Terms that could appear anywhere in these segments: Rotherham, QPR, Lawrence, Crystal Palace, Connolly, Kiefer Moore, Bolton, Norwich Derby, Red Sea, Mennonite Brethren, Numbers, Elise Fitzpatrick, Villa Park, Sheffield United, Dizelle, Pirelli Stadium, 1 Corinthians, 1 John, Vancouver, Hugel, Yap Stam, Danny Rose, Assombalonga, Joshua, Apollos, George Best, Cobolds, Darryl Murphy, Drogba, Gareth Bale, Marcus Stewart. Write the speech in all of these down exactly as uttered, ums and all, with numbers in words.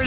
it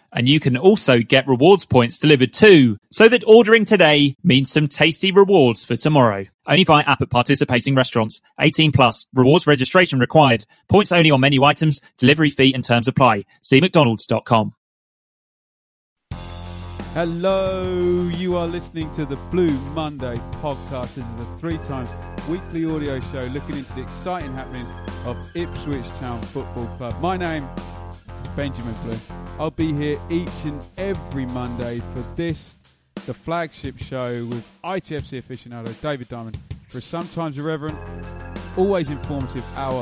and you can also get rewards points delivered too, so that ordering today means some tasty rewards for tomorrow. Only via app at participating restaurants. eighteen plus. Rewards registration required. Points only on menu items. Delivery fee and terms apply. See mcdonalds dot com. Hello, you are listening to the Blue Monday podcast. This is a three-time weekly audio show looking into the exciting happenings of Ipswich Town Football Club. My name Benjamin Blue. I'll be here each and every Monday for this, the flagship show with I T F C aficionado David Diamond for a sometimes irreverent, always informative hour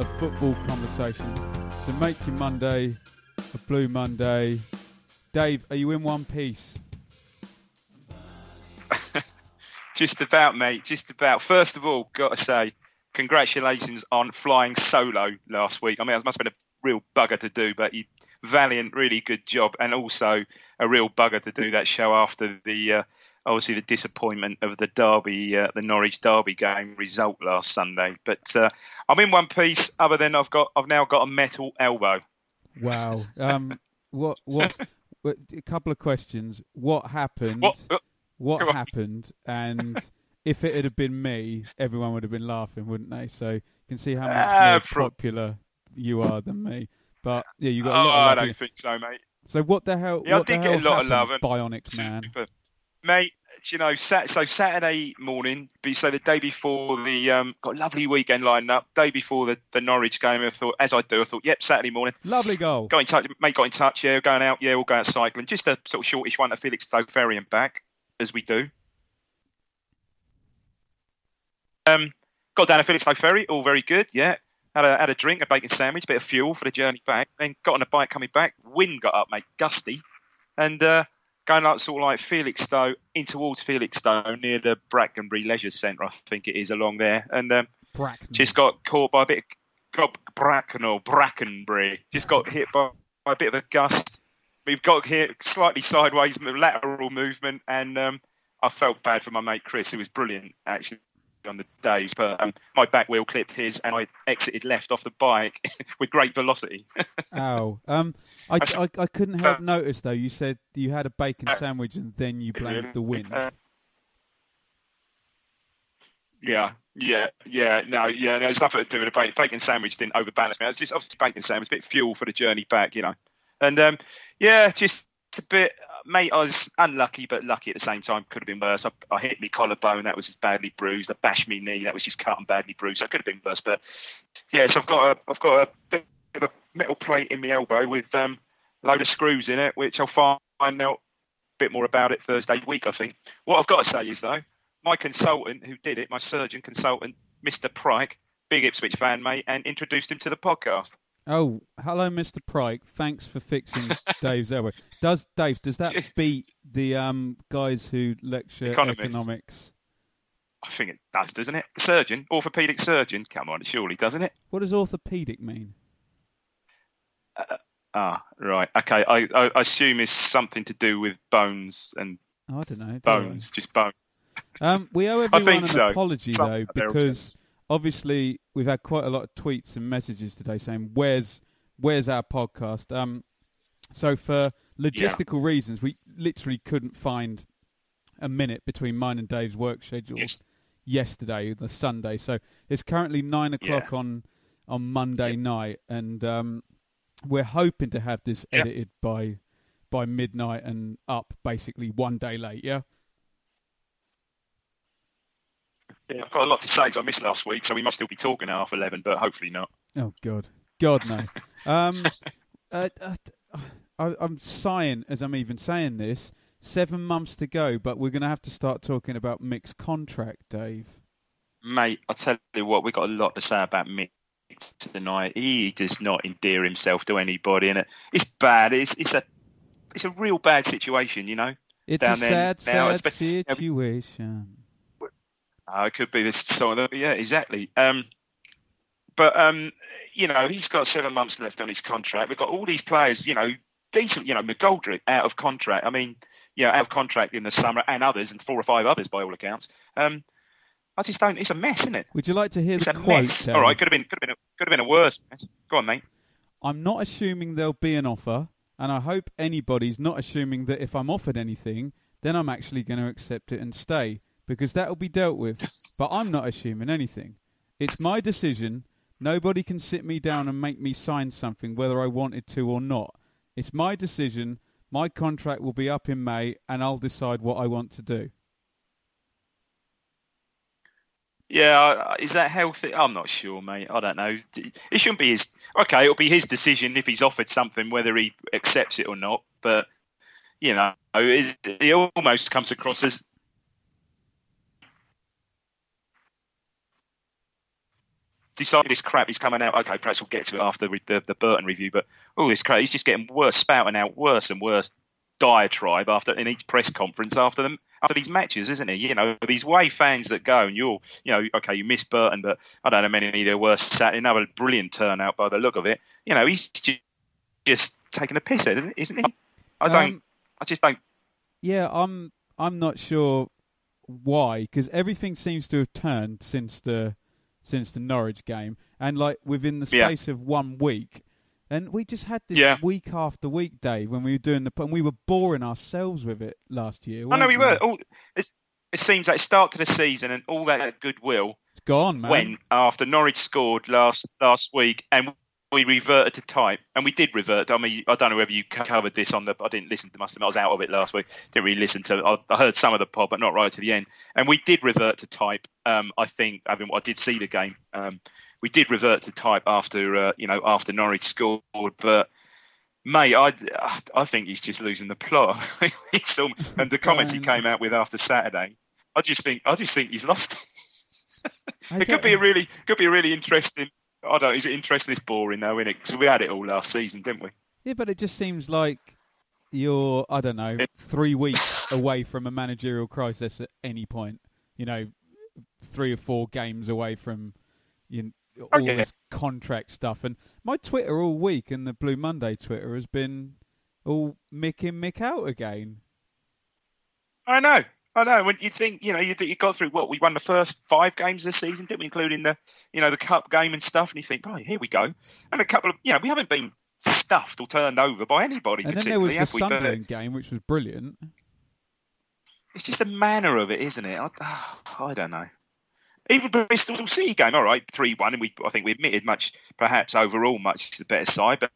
of football conversation. So make your Monday a Blue Monday. Dave, are you in one piece? Just about, mate. Just about. First of all, got to say, congratulations on flying solo last week. I mean, it must have been a real bugger to do, but you valiant, really good job, and also a real bugger to do that show after the uh, obviously the disappointment of the Derby, uh, the Norwich Derby game result last Sunday. But uh, I'm in one piece, other than I've got I've now got a metal elbow. Wow. Um, what what? A couple of questions. What happened? What, what happened? And if it had been me, everyone would have been laughing, wouldn't they? So you can see how much uh, more pro- popular you are than me, but yeah, you got a lot. Oh, of love I don't here. think so, mate. So what the hell? Yeah, what I did get a lot of love, and Bionic Man, super. Mate. You know, sat, so Saturday morning, so the day before the um, got a lovely weekend lined up. Day before the, the Norwich game, I thought, as I do, I thought, yep, Saturday morning, lovely goal. Got in touch, mate. Got in touch. Yeah, going out. Yeah, we'll go out cycling. Just a sort of shortish one to Felixstowe Ferry and back, as we do. Um, got down to Felixstowe Ferry, all very good. Yeah. Had a, had a drink, a bacon sandwich, bit of fuel for the journey back. Then got on a bike coming back. Wind got up, mate, gusty. And uh, going up sort of like Felixstowe, in towards Felixstowe, near the Brackenbury Leisure Centre, I think it is, along there. And um, just got caught by a bit of... Got Bracknell, Brackenbury. Just got hit by, by a bit of a gust. We've got hit slightly sideways, lateral movement. And um, I felt bad for my mate Chris, who was brilliant, actually, on the day, but um, my back wheel clipped his and I exited left off the bike with great velocity. Ow. Um, I, I, I couldn't help notice, though, you said you had a bacon sandwich and then you blamed the wind. Yeah, yeah, yeah, no, yeah, there's nothing to do with the bacon. Bacon sandwich didn't overbalance me. It was just obviously bacon sandwich, a bit of fuel for the journey back, you know. And um, yeah, just a bit... Mate, I was unlucky, but lucky at the same time. Could have been worse. I, I hit my collarbone. That was just badly bruised. I bashed my knee. That was just cut and badly bruised. That could have been worse. But, yeah, so I've got a, I've got a bit of a metal plate in my elbow with um, a load of screws in it, which I'll find out a bit more about it Thursday week, I think. What I've got to say is, though, my consultant who did it, my surgeon consultant, Mister Pryke, big Ipswich fan, mate, and introduced him to the podcast. Oh, hello, Mister Pryke. Thanks for fixing Dave's elbow. Does Dave? Does that beat the um, guys who lecture Economist. Economics? I think it does, doesn't it? Surgeon, orthopedic surgeon. Come on, surely doesn't it? What does orthopedic mean? Uh, ah, right. Okay, I, I assume it's something to do with bones and oh, I don't know. Bones, do just bones. Um, we owe everyone I think an so. apology something though, because. Obviously, we've had quite a lot of tweets and messages today saying, where's where's our podcast? Um, so for logistical yeah. reasons, we literally couldn't find a minute between mine and Dave's work schedules yes. yesterday, the Sunday. So it's currently nine o'clock yeah. on on Monday yep. night, and um, we're hoping to have this yep. edited by by midnight and up basically one day late. Yeah. Yeah, I've got a lot to say because I missed last week, so we must still be talking at half eleven, but hopefully not. Oh, God. God, no. um, uh, uh, I, I'm sighing as I'm even saying this. Seven months to go, but we're going to have to start talking about Mick's contract, Dave. Mate, I tell you what, we've got a lot to say about Mick tonight. He does not endear himself to anybody, and it's bad. It's it's a it's a real bad situation, you know. It's down a sad, sad situation. Uh, it could be this sort of, yeah, exactly. Um, but, um, you know, he's got seven months left on his contract. We've got all these players, you know, decent, you know, McGoldrick out of contract. I mean, you know, out of contract in the summer and others, and four or five others by all accounts. Um, I just don't, it's a mess, isn't it? Would you like to hear it's the quote? All right, could have been, could have been, a, could have been a worse mess. Go on, mate. I'm not assuming there'll be an offer, and I hope anybody's not assuming that if I'm offered anything, then I'm actually going to accept it and stay. Because that will be dealt with, but I'm not assuming anything. It's my decision. Nobody can sit me down and make me sign something whether I wanted to or not. It's my decision. My contract will be up in May, and I'll decide what I want to do. Yeah, is that healthy? I'm not sure, mate. I don't know. It shouldn't be his... Okay, it'll be his decision if he's offered something, whether he accepts it or not. But, you know, it almost comes across as... decided this crap is coming out. Okay, perhaps we'll get to it after the the Burton review, but all oh, this crap, he's just getting worse, spouting out worse and worse diatribe after in each press conference after them after these matches, isn't he? You know, these way fans that go and you're, you know, okay, you miss Burton, but I don't know many of their worst Saturday. Another brilliant turnout by the look of it. You know, he's just, just taking a piss at it, isn't he? I don't, um, I just don't. Yeah, I'm, I'm not sure why, because everything seems to have turned since the. since the Norwich game, and like within the space yeah. of one week. And we just had this yeah. week after week, Dave, when we were doing the... And we were boring ourselves with it last year. I know we, we were. All, it seems like start to the season and all that goodwill... It's gone, man. When after Norwich scored last last week and we reverted to type. And we did revert. I mean, I don't know whether you covered this on the... I didn't listen to most of it. I was out of it last week. Didn't really listen to it. I heard some of the pod, but not right to the end. And we did revert to type. Um, I think, I mean, I did see the game. Um, we did revert to type after, uh, you know, after Norwich scored. But, mate, I, I think he's just losing the plot. all, and the comments he came out with after Saturday, I just think, I just think he's lost. It could be a really, could be a really interesting. I don't. Is it interesting? It's boring now, isn't it? Because we had it all last season, didn't we? Yeah, but it just seems like you're, I don't know, three weeks away from a managerial crisis at any point. You know. Three or four games away from you know, all okay. this contract stuff, and my Twitter all week and the Blue Monday Twitter has been all Mick in, Mick out again. I know, I know. When you think you know you you got through what we won the first five games this season, didn't we? Including the you know the cup game and stuff, and you think, oh, here we go. And a couple of you know we haven't been stuffed or turned over by anybody. And then there was the Sunderland game, which was brilliant. It's just the manner of it, isn't it? I, oh, I don't know. Even the Bristol City game, all right, three one, and we I think we admitted much, perhaps overall much the better side, but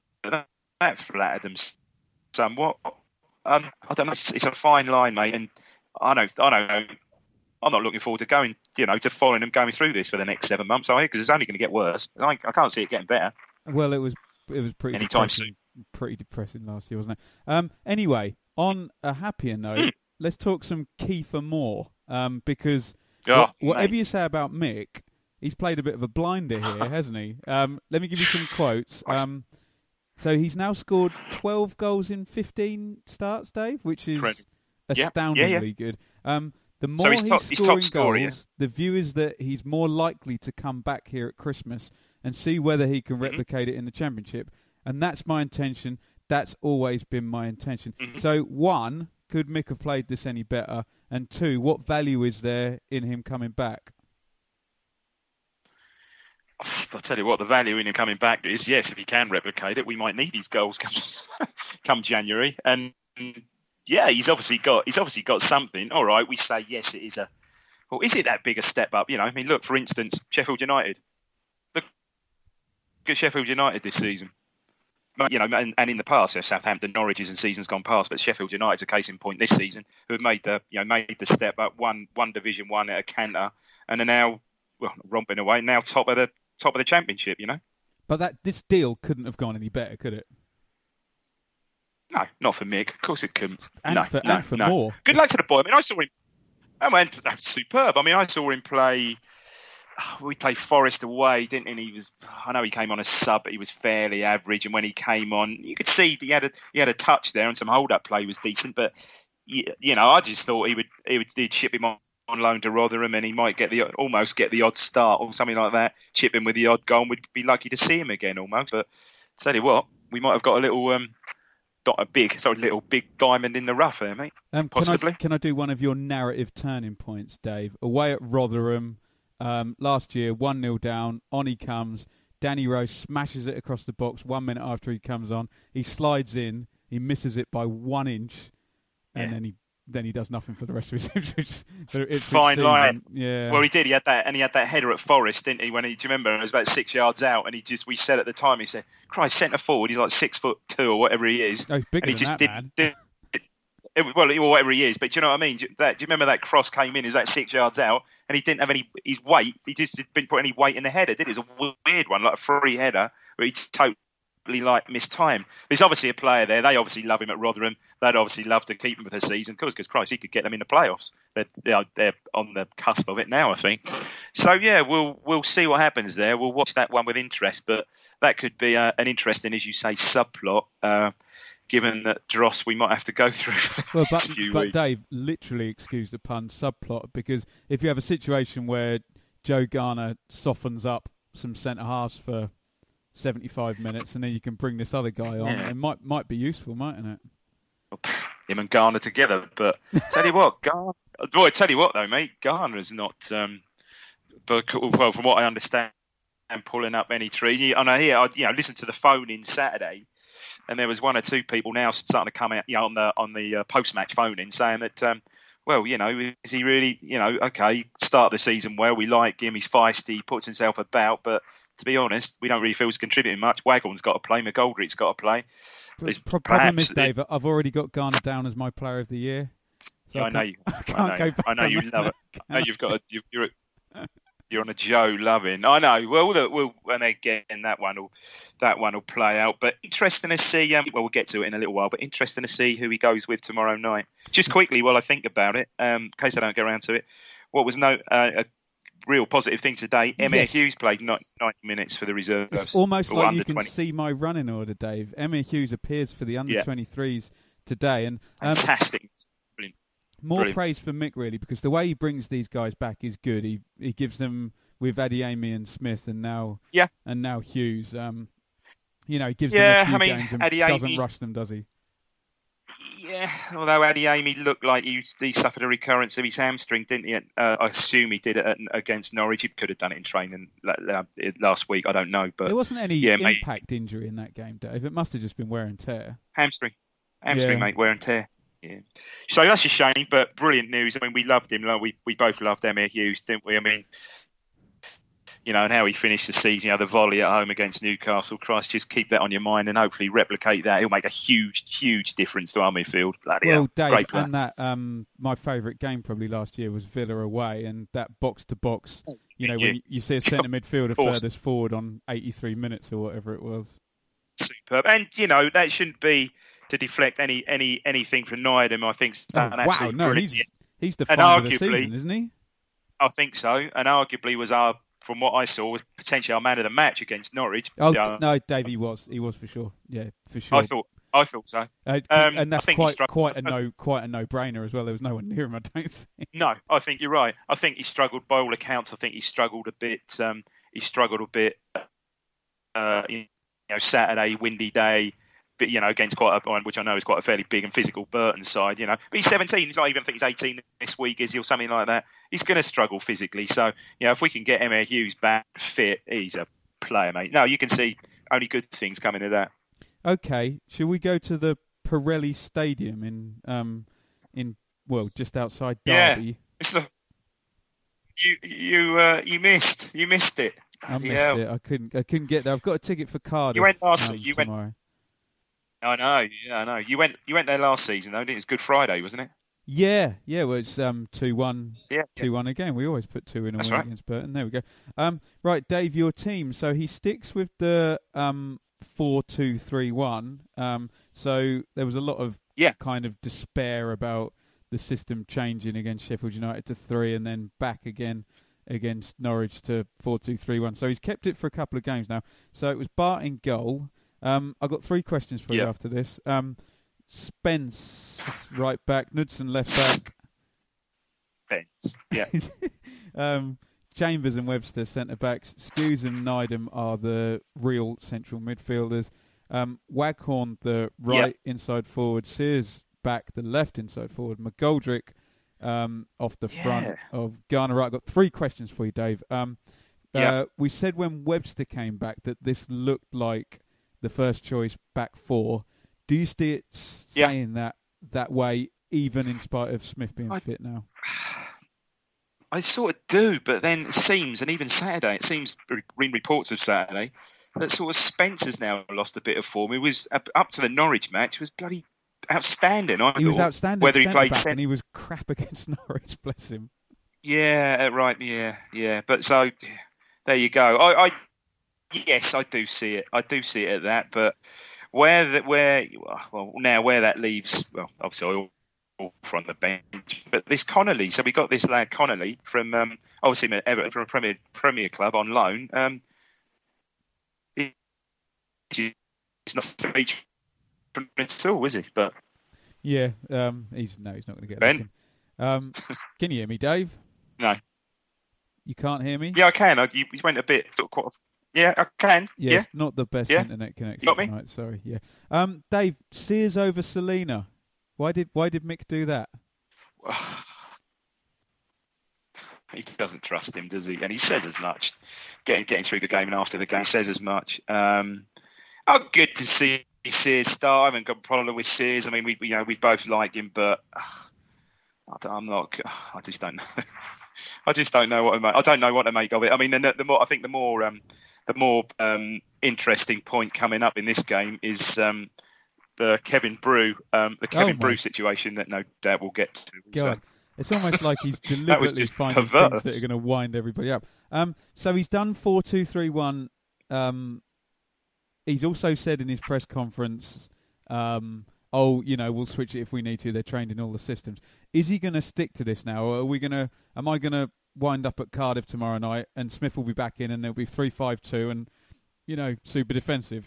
that flattered them somewhat. Um, I don't know. It's, it's a fine line, mate, and I don't, I don't know. I'm not looking forward to going, you know, to following them going through this for the next seven months, are you? Because it's only going to get worse. I, I can't see it getting better. Well, it was it was pretty anytime soon. Pretty depressing last year, wasn't it? Um, anyway, on a happier note. Mm. Let's talk some Kiefer Moore, um, because oh, wh- whatever mate. you say about Mick, he's played a bit of a blinder here, hasn't he? Um, let me give you some quotes. Um, so he's now scored twelve goals in fifteen starts, Dave, which is Correct. astoundingly yeah, yeah, yeah. good. Um, the more so he's, he's top, scoring he's scorer, goals, yeah. the view is that he's more likely to come back here at Christmas and see whether he can replicate mm-hmm. it in the Championship. And that's my intention. That's always been my intention. Mm-hmm. So, one... Could Mick have played this any better? And two, what value is there in him coming back? I'll tell you what, the value in him coming back is, yes, if he can replicate it, we might need his goals come, come January. And, yeah, he's obviously got he's obviously got something. All right, we say yes, it is a. Well, is it that big a step up? You know, I mean, look, for instance, Sheffield United. Look at Sheffield United this season. You know, and, and in the past, you know, Southampton, Norwich's and seasons gone past, but Sheffield United's a case in point this season, who have made the you know made the step up, one one Division One at a canter, and are now well romping away, now top of the top of the Championship. You know, but that this deal couldn't have gone any better, could it? No, not for Mick. Of course it couldn't. And no, for, no, and for no. More. Good luck to the boy. I mean, I saw him. I mean, that was superb. I mean, I saw him play. We played Forest away, didn't he? He was. I know he came on as sub, but he was fairly average. And when he came on, you could see he had a he had a touch there, and some hold-up play was decent. But you know, I just thought he would he would he'd ship him on, on loan to Rotherham, and he might get the almost get the odd start or something like that. Chip him with the odd goal, and we'd be lucky to see him again almost. But tell you what, we might have got a little um, not a big, sorry, little big diamond in the rough there, mate. Um, Possibly. Can I, can I do one of your narrative turning points, Dave? Away at Rotherham. Um, last year, one nil down, on he comes. Danny Rose smashes it across the box one minute after he comes on. He slides in, he misses it by one inch, and yeah. then he then he does nothing for the rest of his Ipswich Fine line. Yeah. Well, he did. He had that, and he had that header at Forest, didn't he? When he, do you remember? It was about six yards out, and he just we said at the time, he said, "Christ, centre forward. He's like six foot two or whatever he is." Oh, he's bigger and he than just that, man. Did, did, It, well, or whatever he is, but do you know what I mean? Do, that, do you remember that cross came in? Is that six yards out? And he didn't have any his weight. He just didn't put any weight in the header, did he? It was a weird one, like a free header, where he totally like missed time. There's obviously a player there. They obviously love him at Rotherham. They'd obviously love to keep him for the season, because, because Christ, he could get them in the playoffs. They're, they're they're on the cusp of it now, I think. So yeah, we'll we'll see what happens there. We'll watch that one with interest. But that could be uh, an interesting, as you say, subplot. Uh, Given that dross we might have to go through. Well, but, few but weeks. Dave, literally, excuse the pun, subplot, because if you have a situation where Joe Garner softens up some centre halves for seventy-five minutes, and then you can bring this other guy on, yeah. it might might be useful, mightn't it? Well, him and Garner together, but tell you what, Garner. Well, I tell you what though, mate, Garner is not. Um, well, from what I understand, and pulling up any tree. I know here, I you know, listened to the phone in Saturday. And there was one or two people now starting to come out, you know, on the on the uh, post-match phone-in saying that, um, well, you know, is he really, you know, okay, start the season well, we like him, he's feisty, he puts himself about, but to be honest, we don't really feel he's contributing much. Waghorn's got to play, McGoldrick's got to play. The problem perhaps, is, Dave, I've already got Garner down as my player of the year. So yeah, I, I know you. I, can't I know, go back I know you love it. I know you've got a... You've, you're a You're on a Joe loving. I know. Well, we'll, we'll and again, that one will that one will play out. But interesting to see. Um, well, we'll get to it in a little while. But interesting to see who he goes with tomorrow night. Just quickly, while I think about it, um, in case I don't get around to it, what was no uh, a real positive thing today? Emyr yes. Huws played ninety minutes for the reserves. It's almost like you can twenty. See my running order, Dave. Emyr Huws appears for the under yeah. twenty-threes today, and um, fantastic. More Brilliant. Praise for Mick, really, because the way he brings these guys back is good. He he gives them with Adeyemi and Smith, and now yeah. and now Huws. Um, you know, he gives yeah, them a few I mean, games and Adeyemi, doesn't rush them, does he? Yeah, although Adeyemi looked like he, he suffered a recurrence of his hamstring, didn't he? Uh, I assume he did it at, against Norwich. He could have done it in training last week. I don't know, but there wasn't any yeah, impact mate. injury in that game, Dave. It must have just been wear and tear. Hamstring, hamstring, yeah. mate, wear and tear. Yeah, so that's a shame, but brilliant news. I mean, we loved him. Like we, we both loved Emyr Huws, didn't we? I mean, you know, and how he finished the season, you know, the volley at home against Newcastle. Christ, just keep that on your mind and hopefully replicate that. He'll make a huge, huge difference to our midfield. Bloody well, hell. Dave, great plan. And that, um, my favourite game probably last year was Villa away, and that box-to-box, you know, yeah. when you see a centre midfielder furthest forward on eighty-three minutes or whatever it was. Superb. And, you know, that shouldn't be... to deflect any any anything from Nydam, I think. Oh, wow, no, he's, he's the find and arguably, of the season, isn't he? I think so, and arguably was our, from what I saw, was potentially our man of the match against Norwich. Oh uh, no, Dave, he was, he was for sure, yeah, for sure. I thought, I thought so, uh, um, and that's quite quite a no quite a no brainer as well. There was no one near him, I don't think. No, I think you're right. I think he struggled by all accounts. I think he struggled a bit. Um, he struggled a bit. Uh, you know, Saturday, windy day. But, you know, against quite a, which I know is quite a fairly big and physical Burton side, you know. But he's seventeen. He's not even, I think he's eighteen this week, is he, or something like that. He's going to struggle physically. So, you know, if we can get Emyr Huws back fit, he's a player, mate. No, you can see only good things coming of that. Okay. Shall we go to the Pirelli Stadium in um in well just outside Derby. Yeah, it's a, you you uh, you missed you missed it. I missed yeah. it. I couldn't I couldn't get there. I've got a ticket for Cardiff. You went last. Um, you tomorrow. went. I know. Yeah, I know. You went. You went there last season though, didn't you? It was Good Friday, wasn't it? Yeah, yeah, well, it's um, two one yeah, two yeah. again. We always put two in a win right. against Burton. There we go. Um, right, Dave, your team. So he sticks with the um, four two three one. Um, so there was a lot of yeah. kind of despair about the system changing against Sheffield United to three and then back again against Norwich to four two three one. So he's kept it for a couple of games now. So it was Bart in goal. Um, I've got three questions for yeah. you after this. Um Spence, right back. Knudsen, left back. Spence, yeah. um, Chambers and Webster, centre-backs. Skuse and Nydam are the real central midfielders. Um, Waghorn, the right yeah. inside forward. Sears, back, the left inside forward. McGoldrick, um, off the yeah. front of Garner. Right, I've got three questions for you, Dave. Um, uh, yeah. We said when Webster came back that this looked like the first choice back four. Do you see it saying yeah. that that way, even in spite of Smith being I, fit now? I sort of do, but then it seems, and even Saturday, it seems, reading reports of Saturday, that sort of Spence has now lost a bit of form. He was, up to the Norwich match, he was bloody outstanding, I He thought, was outstanding whether he played centre-back, and he was crap against Norwich, bless him. Yeah, right, yeah, yeah. But so, there you go. I, I Yes, I do see it. I do see it at that, but... Where that where well now where that leaves well obviously all, all from the bench, but this Connolly, so we got this lad Connolly from um, obviously from Everton, from a Premier Premier club on loan. Um, he's not featured at all, is he? But yeah, um, he's no, he's not going to get Ben. Um, can you hear me, Dave? No, you can't hear me. Yeah, I can. I, you, you went a bit sort of quite. Yeah, I can. Yeah, yeah. It's not the best yeah. internet connection got me? Tonight. Sorry. Yeah. Um, Dave, Sears over Celina. Why did Why did Mick do that? He doesn't trust him, does he? And he says as much. Getting Getting through the game and after the game, he says as much. Um, oh, good to see Sears start. I haven't got a problem with Sears. I mean, we you know we both like him, but uh, I'm not. Uh, I just don't know. I just don't know what to make. I don't know what to make of it. I mean, the, the more I think, the more um, the more um, interesting point coming up in this game is um, the Kevin Brew, um, the Kevin oh Brew situation that no doubt we'll get to. So. It's almost like he's deliberately finding perverse. Things that are going to wind everybody up. Um, so he's done four two three one. Um, he's also said in his press conference, um, "Oh, you know, we'll switch it if we need to. They're trained in all the systems." Is he going to stick to this now, or are we going to? Am I going to wind up at Cardiff tomorrow night, and Smith will be back in, and there'll be three five two, and you know, super defensive?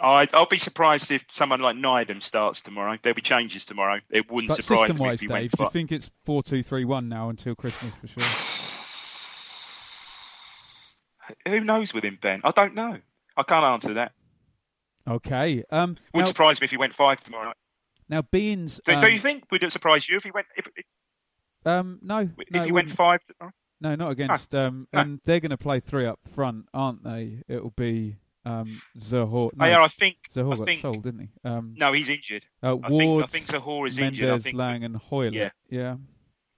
I I'll be surprised if someone like Nydam starts tomorrow. There'll be changes tomorrow. It wouldn't but surprise me if he Dave, went. But do you think it's four two three one now until Christmas for sure? Who knows with him, Ben? I don't know. I can't answer that. Okay. Um, wouldn't now, surprise me if he went five tomorrow night. Now, Beans... Um, do you think would it surprise you if he went... If, if, um, no. If no, he went five... To, oh. No, not against... No, um, no. And they're going to play three up front, aren't they? It'll be um, Zohore. No, oh, yeah, I think... Zohore I got think, sold, didn't he? Um, no, he's injured. Uh, Ward, I think, I think Zohore is Mendes, injured. I think Lang and Hoyle. Yeah. yeah.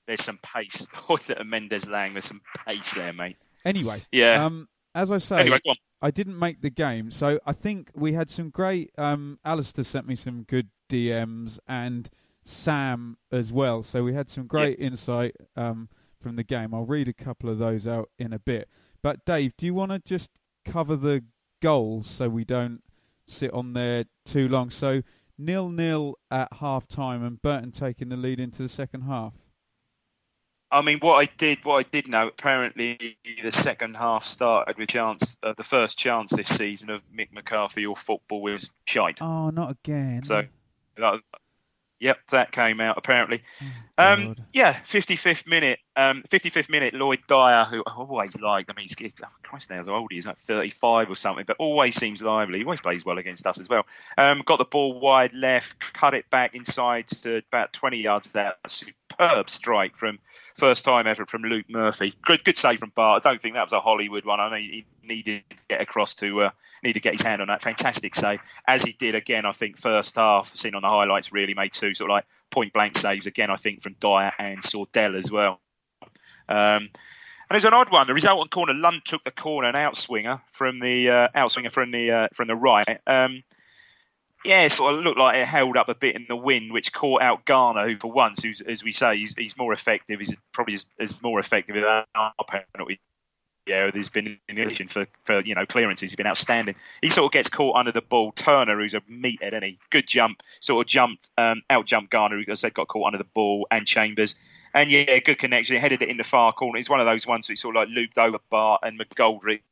There's some pace. Hoyle and Mendes Lang, there's some pace there, mate. Anyway. Yeah. Um, as I say... Anyway, go on. I didn't make the game, so I think we had some great... Um, Alistair sent me some good D Ms and Sam as well. So we had some great yeah. insight um, from the game. I'll read a couple of those out in a bit. But Dave, do you want to just cover the goals so we don't sit on there too long? So nil-nil at half-time and Burton taking the lead into the second half. I mean, what I did, what I did know, apparently the second half started with chance, uh, the first chance this season of Mick McCarthy or football was shite. Oh, not again. So, uh, yep, that came out apparently. Oh, um, yeah, fifty-fifth minute, um, fifty-fifth minute, Lloyd Dyer, who I always liked. I mean, he's, he's oh, Christ now, how old he is, like thirty-five or something, but always seems lively. He always plays well against us as well. Um, got the ball wide left, cut it back inside to about twenty yards. That superb strike from First time effort from Luke Murphy. Good, good save from Bart. I don't think that was a Hollywood one. I mean, he needed to get across to, uh, needed to get his hand on that. Fantastic save. As he did again, I think, first half, seen on the highlights, really made two sort of like point blank saves again, I think, from Dyer and Sordell as well. Um, And it's an odd one. The result on corner, Lund took the corner, an outswinger from the uh, outswinger from the uh, from the right. Um, yeah, it sort of looked like it held up a bit in the wind, which caught out Garner, who for once, who's, as we say, he's, he's more effective. He's probably as, as more effective in our penalty. Yeah, there's been in addition for, for you know clearances. He's been outstanding. He sort of gets caught under the ball. Turner, who's a meathead, isn't he? Good jump, sort of jumped, um, out jumped Garner, who, as I said, got caught under the ball, and Chambers. And yeah, good connection. He headed it in the far corner. It's one of those ones that sort of like looped over Bart, and McGoldrick,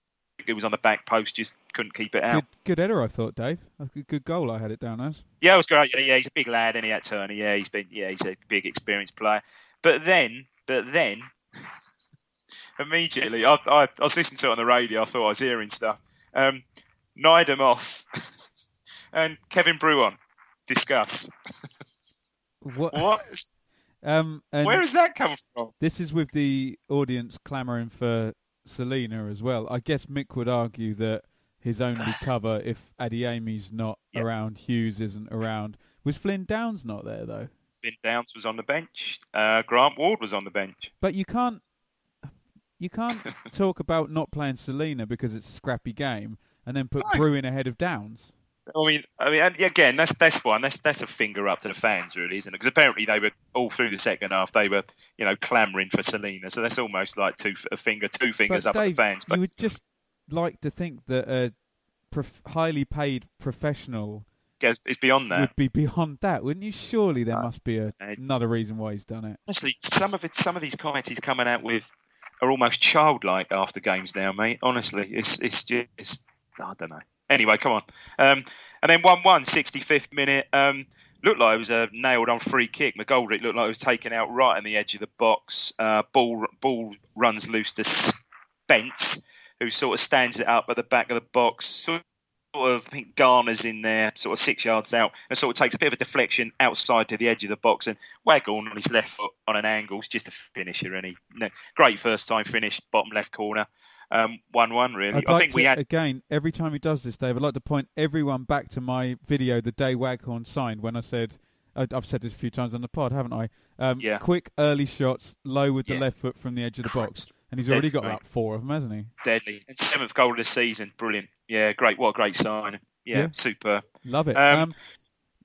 who was on the back post, just couldn't keep it out. Good, good header, I thought, Dave. A good, good goal. I had it down as. Yeah, it was great. Yeah, he's a big lad, isn't he, at Turner? Yeah, he's been. Yeah, he's a big, experienced player. But then, but then, immediately, I, I, I was listening to it on the radio. I thought I was hearing stuff. Um, Nydam off, and Kevin Brew on. Discuss. What? What? Um, and where does that come from? This is with the audience clamouring for Celina as well. I guess Mick would argue that his only cover, if Adeyemi's not yep. around, Huws isn't around. Was Flynn Downs not there, though? Flynn Downs was on the bench. Uh, Grant Ward was on the bench. But you can't you can't talk about not playing Celina because it's a scrappy game and then put no. Brew in ahead of Downs. I mean, I mean, and again, that's that's one. That's that's a finger up to the fans, really, isn't it? Because apparently they were all through the second half. They were, you know, clamouring for Celina. So that's almost like two a finger, two fingers but up Dave, at the fans. But you would just like to think that a prof- highly paid professional yeah, is beyond that. Would be beyond that, wouldn't you? Surely there uh, must be a, another reason why he's done it. Honestly, some of it, some of these comments he's coming out with are almost childlike after games now, mate. Honestly, it's it's just it's, I don't know. Anyway, come on. Um, and then one one, sixty-fifth minute. Um, looked like it was a nailed-on free kick. McGoldrick looked like it was taken out right on the edge of the box. Uh, ball ball runs loose to Spence, who sort of stands it up at the back of the box. Sort of, I think Garner's in there, sort of six yards out, and sort of takes a bit of a deflection outside to the edge of the box. And Waghorn on his left foot on an angle is just a finisher, and he no, great first-time finish, bottom left corner. Um, one one really. I'd I like think to, we had again every time he does this, Dave. I'd like to point everyone back to my video the day Waghorn signed when I said, I've said this a few times on the pod, haven't I? Um, yeah. Quick early shots, low with the yeah. left foot from the edge of the box, and he's already got about four of them, hasn't he? Deadly. And seventh goal of the season, brilliant. Yeah, great. What a great sign. Yeah, yeah. Super. Love it. Um, um,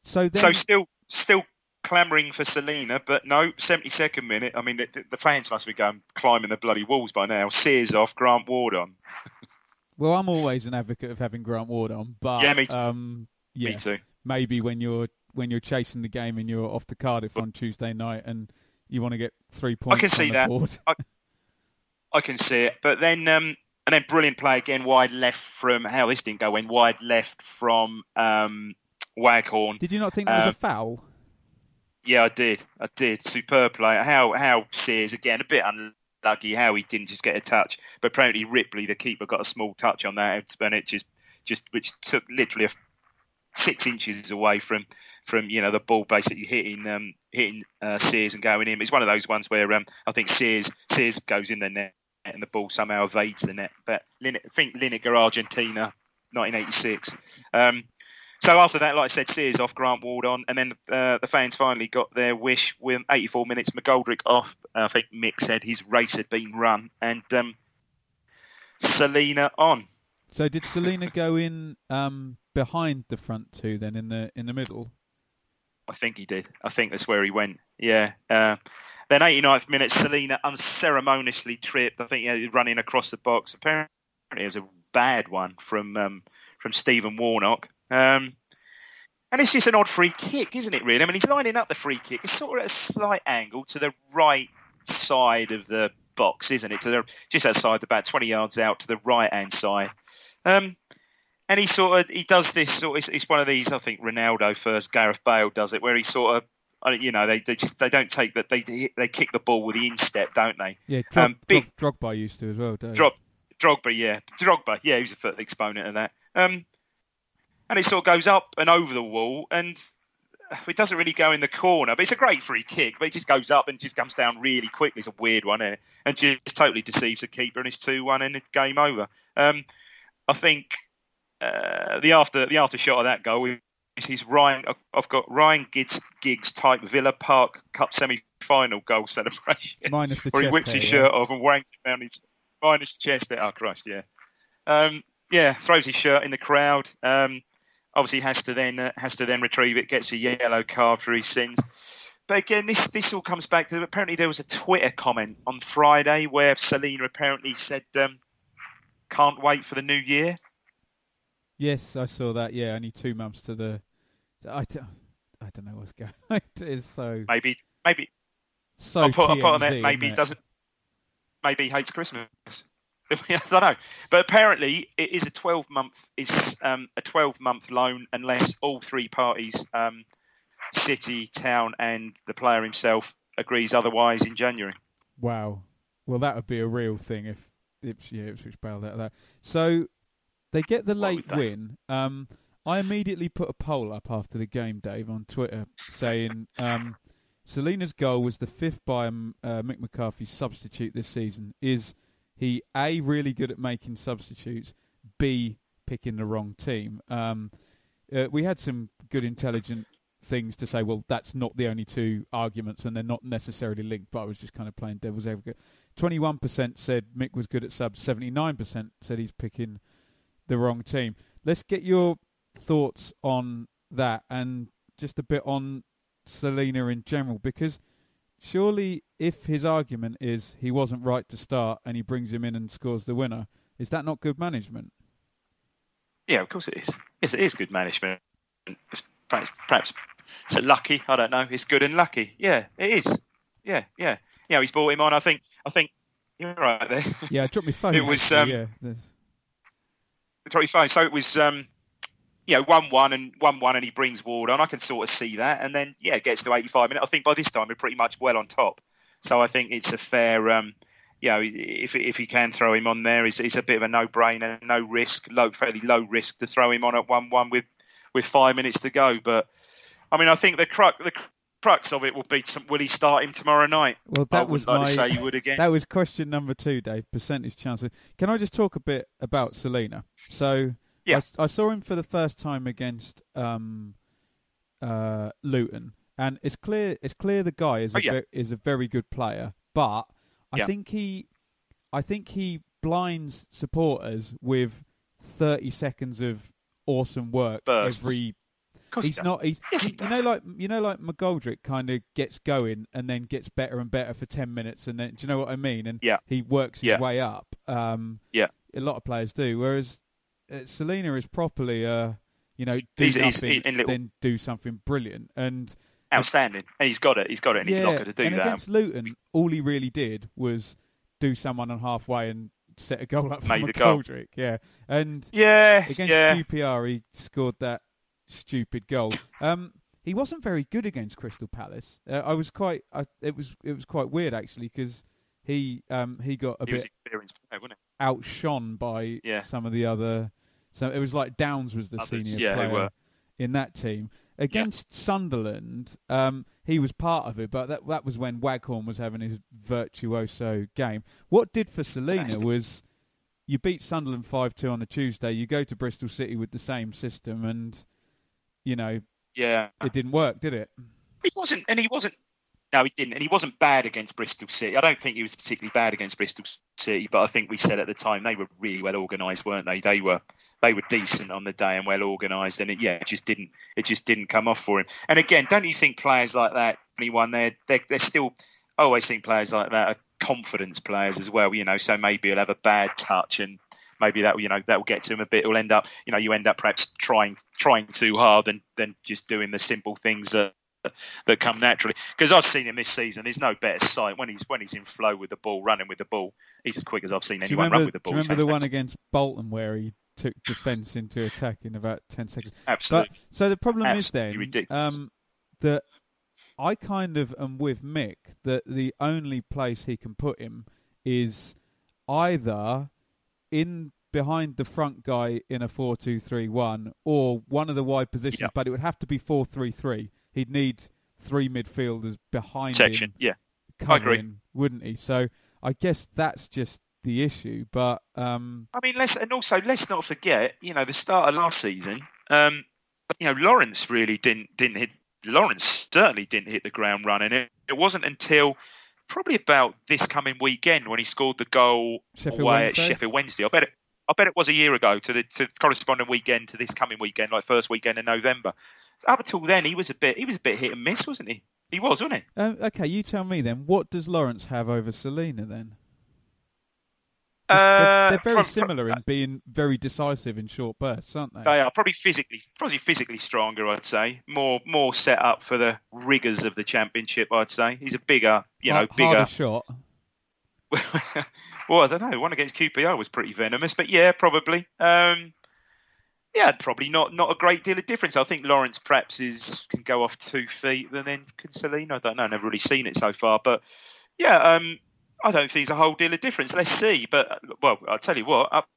so then... so still still. clamouring for Celina, but no, seventy-second minute. I mean, the, the fans must be going climbing the bloody walls by now. Sears off, Grant Ward on. Well, I'm always an advocate of having Grant Ward on, but yeah, me too. Um, yeah, me too. Maybe when you're when you're chasing the game and you're off to Cardiff on Tuesday night and you want to get three points. I can see that. I, I can see it, but then um, and then brilliant play again, wide left from how this didn't go in, wide left from um, Waghorn. Did you not think that was um, a foul? Yeah, I did. I did. Superb play. How how Sears, again, a bit unlucky how he didn't just get a touch. But apparently Ripley, the keeper, got a small touch on that, and it just, just which took literally a, six inches away from, from you know the ball basically hitting um, hitting uh, Sears and going in. It's one of those ones where um, I think Sears Sears goes in the net and the ball somehow evades the net. But Lin- I think Lineker, Argentina, nineteen eighty-six. Um, So after that, like I said, Sears off, Grant Ward on, and then uh, the fans finally got their wish with eighty-four minutes. McGoldrick off. I think Mick said his race had been run, and um, Celina on. So did Celina go in um, behind the front two then in the in the middle? I think he did. I think that's where he went. Yeah. Uh, then eighty-ninth minute, Celina unceremoniously tripped. I think he was running across the box. Apparently, it was a bad one from um, from Stephen Warnock. Um, and it's just an odd free kick, isn't it, really? I mean, he's lining up the free kick. It's sort of at a slight angle to the right side of the box, isn't it? To the, just outside the back, twenty yards out to the right-hand side. Um, and he sort of, he does this sort of, it's one of these, I think Ronaldo first, Gareth Bale does it, where he sort of, you know, they, they just, they don't take that, they they kick the ball with the instep, don't they? Yeah, Drog, um, big, Drog, Drogba used to as well, don't Drog, Drogba, yeah. Drogba, yeah, he was a exponent of that. Um, And it sort of goes up and over the wall, and it doesn't really go in the corner, but it's a great free kick, but it just goes up and just comes down really quickly. It's a weird one, isn't it? And just totally deceives the keeper, and it's two one and it's game over. Um, I think uh, the after the aftershot of that goal is his Ryan. I've got Ryan Giggs, Giggs type Villa Park Cup semi-final goal celebration, minus the where he whips there, his yeah. shirt off and wangs it down his minus the chest. There, oh Christ, yeah, um, yeah, throws his shirt in the crowd. Um, Obviously, has to then uh, has to then retrieve it. Gets a yellow card for his sins. But again, this this all comes back to apparently there was a Twitter comment on Friday where Celina apparently said, um, "Can't wait for the new year." Yes, I saw that. Yeah, only two months to the. I don't, I don't know what's going on. It is so maybe maybe. So I'll put, T M Z, I'll put on that. Maybe he doesn't. Maybe he hates Christmas. I don't know, but apparently it is a twelve month is um, a twelve month loan unless all three parties, um, City, Town, and the player himself, agrees otherwise in January. Wow, well that would be a real thing if Ips- yeah, Ipswich bailed out of that. So they get the late win. Um, I immediately put a poll up after the game, Dave, on Twitter saying um, Celina's goal was the fifth by uh, Mick McCarthy's substitute this season. Is he, A, really good at making substitutes, B, picking the wrong team? Um, uh, we had some good intelligent things to say, well, that's not the only two arguments and they're not necessarily linked, but I was just kind of playing devil's advocate. twenty-one percent said Mick was good at subs, seventy-nine percent said he's picking the wrong team. Let's get your thoughts on that and just a bit on Celina in general, because surely, if his argument is he wasn't right to start and he brings him in and scores the winner, is that not good management? Yeah, of course it is. Yes, it is good management. Perhaps, perhaps it's lucky. I don't know. It's good and lucky. Yeah, it is. Yeah, yeah. Yeah, he's brought him on. I think. I think you're right there. Yeah, I dropped my phone. It actually. was. Um, yeah, I dropped my phone. So it was. Um, You know, one one and one one and he brings Ward on. I can sort of see that. And then, yeah, it gets to eighty-five minutes. I think by this time, we're pretty much well on top. So I think it's a fair, um, you know, if if he can throw him on there, it's, it's a bit of a no-brainer, no risk, low, fairly low risk to throw him on at one one with, with five minutes to go. But, I mean, I think the crux, the crux of it will be, to, will he start him tomorrow night? Well, that I was my, like to say you would again. That was question number two, Dave, percentage chances. Can I just talk a bit about Celina? So... Yeah. I, I saw him for the first time against um, uh, Luton, and it's clear it's clear the guy is oh, a yeah. ve- is a very good player, but I yeah. think he I think he blinds supporters with thirty seconds of awesome work Bursts. every. Of he's he not. He's, yes, he, he you know, like you know, like McGoldrick kind of gets going and then gets better and better for ten minutes, and then do you know what I mean? And yeah. he works his yeah. way up. Um, yeah, a lot of players do. Whereas Uh, Celina is properly, uh, you know, do he's, nothing, he's in little... then do something brilliant and outstanding. And he's got it. He's got it. And yeah, he's not going to do and that. Against Luton, all he really did was do someone on halfway and set a goal up for McGoldrick. Yeah, and yeah, against yeah. Q P R, he scored that stupid goal. Um, he wasn't very good against Crystal Palace. Uh, I was quite. I, it was. It was quite weird actually because he um, he got a he bit was experienced player, wasn't he? outshone by yeah. some of the other. So it was like Downs was the Others, senior yeah, player in that team. Against yeah. Sunderland, um, he was part of it, but that that was when Waghorn was having his virtuoso game. What did for Celina was you beat Sunderland five two on a Tuesday, you go to Bristol City with the same system and, you know, yeah. it didn't work, did it? He wasn't, and he wasn't. No, he didn't. And he wasn't bad against Bristol City. I don't think he was particularly bad against Bristol City, but I think we said at the time they were really well organised, weren't they? They were they were decent on the day and well organised. And, it, yeah, it just didn't it just didn't come off for him. And, again, don't you think players like that, anyone, they're, they're, they're still – I always think players like that are confidence players as well, you know, so maybe he'll have a bad touch and maybe that, you know, that will get to him a bit. It'll end up – you know, you end up perhaps trying trying too hard and then just doing the simple things that – that come naturally, because I've seen him this season. There's no better sight when he's when he's in flow with the ball, running with the ball. He's as quick as I've seen anyone remember, run with the ball. Do you remember the one against Bolton where he took defence into attack in about ten seconds? Absolutely. But, so the problem Absolutely is then um, that I kind of am with Mick that the only place he can put him is either in behind the front guy in a four two three one or one of the wide positions, yeah. but it would have to be four three three. he'd need three midfielders behind Section. him. Yeah. Covering, I agree. Wouldn't he? So I guess that's just the issue. But um, I mean, let's and also let's not forget, you know, the start of last season. Um, you know, Lawrence really didn't didn't hit. Lawrence certainly didn't hit the ground running. It, it wasn't until probably about this coming weekend when he scored the goal Sheffield away Wednesday? at Sheffield Wednesday. I bet it. I bet it was a year ago to the to corresponding weekend to this coming weekend, like first weekend in November. So up until then, he was a bit he was a bit hit and miss, wasn't he? He was, wasn't he? Um, okay, you tell me then. What does Lawrence have over Celina then? Uh, they're, they're very from, similar from, in being very decisive in short bursts, aren't they? They are probably physically, probably physically stronger. I'd say more, more set up for the rigours of the championship. I'd say he's a bigger, you know, bigger harder shot. Well, I don't know. One against Q P R was pretty venomous, but yeah, probably. Um, yeah, probably not, not a great deal of difference. I think Lawrence perhaps is can go off two feet, and then can Celina. I don't know. Never really seen it so far, but yeah. Um, I don't think there's a whole deal of difference. Let's see. But, well, I'll tell you what, up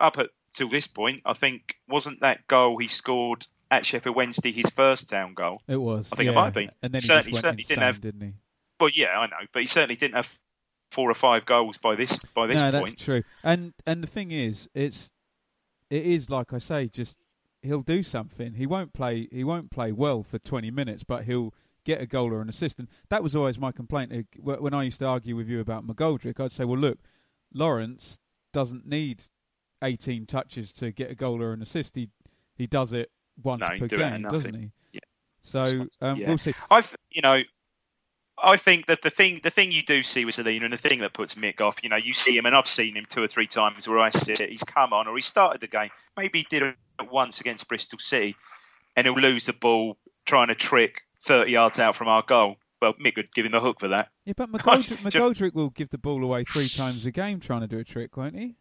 up at, till this point, I think, wasn't that goal he scored at Sheffield Wednesday his first town goal? It was. I think yeah. it might have been. And then he certainly, just went certainly insane, didn't have, didn't he? Well, yeah, I know. But he certainly didn't have four or five goals by this by this no, point. No, that's true. And, and the thing is, it's it is, like I say, just he'll do something. He won't play, he won't play well for twenty minutes, but he'll get a goal or an assist. And that was always my complaint when I used to argue with you about McGoldrick. I'd say, well, look, Lawrence doesn't need eighteen touches to get a goal or an assist. He he does it once no, per game, doesn't he? Yeah. So um, yeah. we'll see. I, you know, I think that the thing the thing you do see with Celina, and the thing that puts Mick off, you know, you see him, and I've seen him two or three times where I sit, he's come on, or he started the game. Maybe he did it once against Bristol City, and he'll lose the ball trying to trick thirty yards out from our goal. Well, Mick would give him the hook for that. Yeah, but McGoldrick, McGoldrick will give the ball away three times a game trying to do a trick, won't he?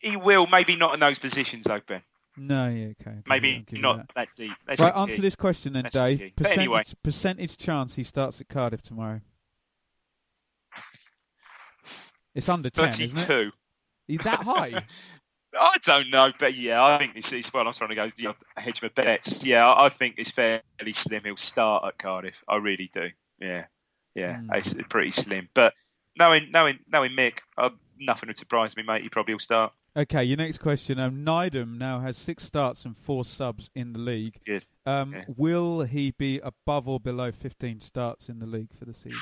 He will. Maybe not in those positions, though, Ben. No, yeah, okay. Maybe not that, that deep. That's right, answer key. This question then, That's Dave. The percentage, anyway. percentage chance he starts at Cardiff tomorrow? It's under ten, thirty-two Isn't it? He's that high? I don't know, but yeah, I think it's, it's well, I'm trying to go, you know, hedge my bets. Yeah, I think it's fairly slim. He'll start at Cardiff. I really do. Yeah, yeah, mm. It's pretty slim. But knowing knowing, knowing Mick, uh, nothing would surprise me, mate. He probably will start. Okay, your next question. Um, Nydam now has six starts and four subs in the league. Yes. Um, yeah. Will he be above or below fifteen starts in the league for the season?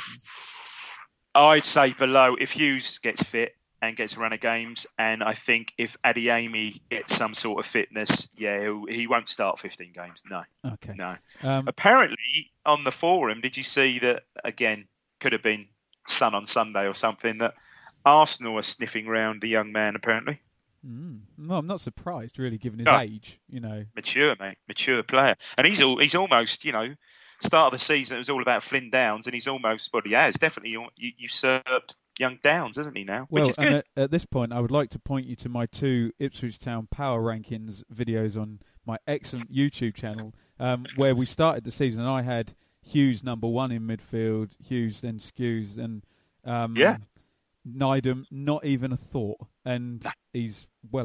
I'd say below. If Huws gets fit and gets a run of games, and I think if Adeyemi gets some sort of fitness, yeah, he won't start fifteen games. No, okay, no. Um, Apparently, on the forum, did you see that? Again, could have been Sun on Sunday or something. That Arsenal are sniffing round the young man. Apparently, mm, well, I'm not surprised, really, given his no. age. You know, mature mate, mature player, and he's all, he's almost, you know, start of the season it was all about Flynn Downs, and he's almost, well, he has definitely usurped young Downs, isn't he now? Well, which is good. And at, at this point, I would like to point you to my two Ipswich Town Power Rankings videos on my excellent YouTube channel, um, where we started the season, and I had Huws number one in midfield, Huws then Skuse, and um, yeah. Nydam, not even a thought, and he's well.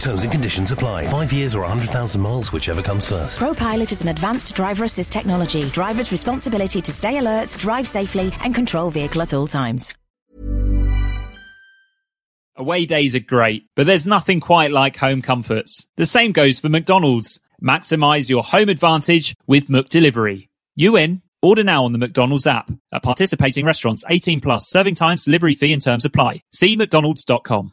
Terms and conditions apply. Five years or one hundred thousand miles, whichever comes first. ProPilot is an advanced driver assist technology. Driver's responsibility to stay alert, drive safely, and control vehicle at all times. Away days are great, but there's nothing quite like home comforts. The same goes for McDonald's. Maximise your home advantage with McDelivery. You in? Order now on the McDonald's app. At participating restaurants, eighteen plus, serving times, delivery fee and terms apply. See mcdonalds dot com.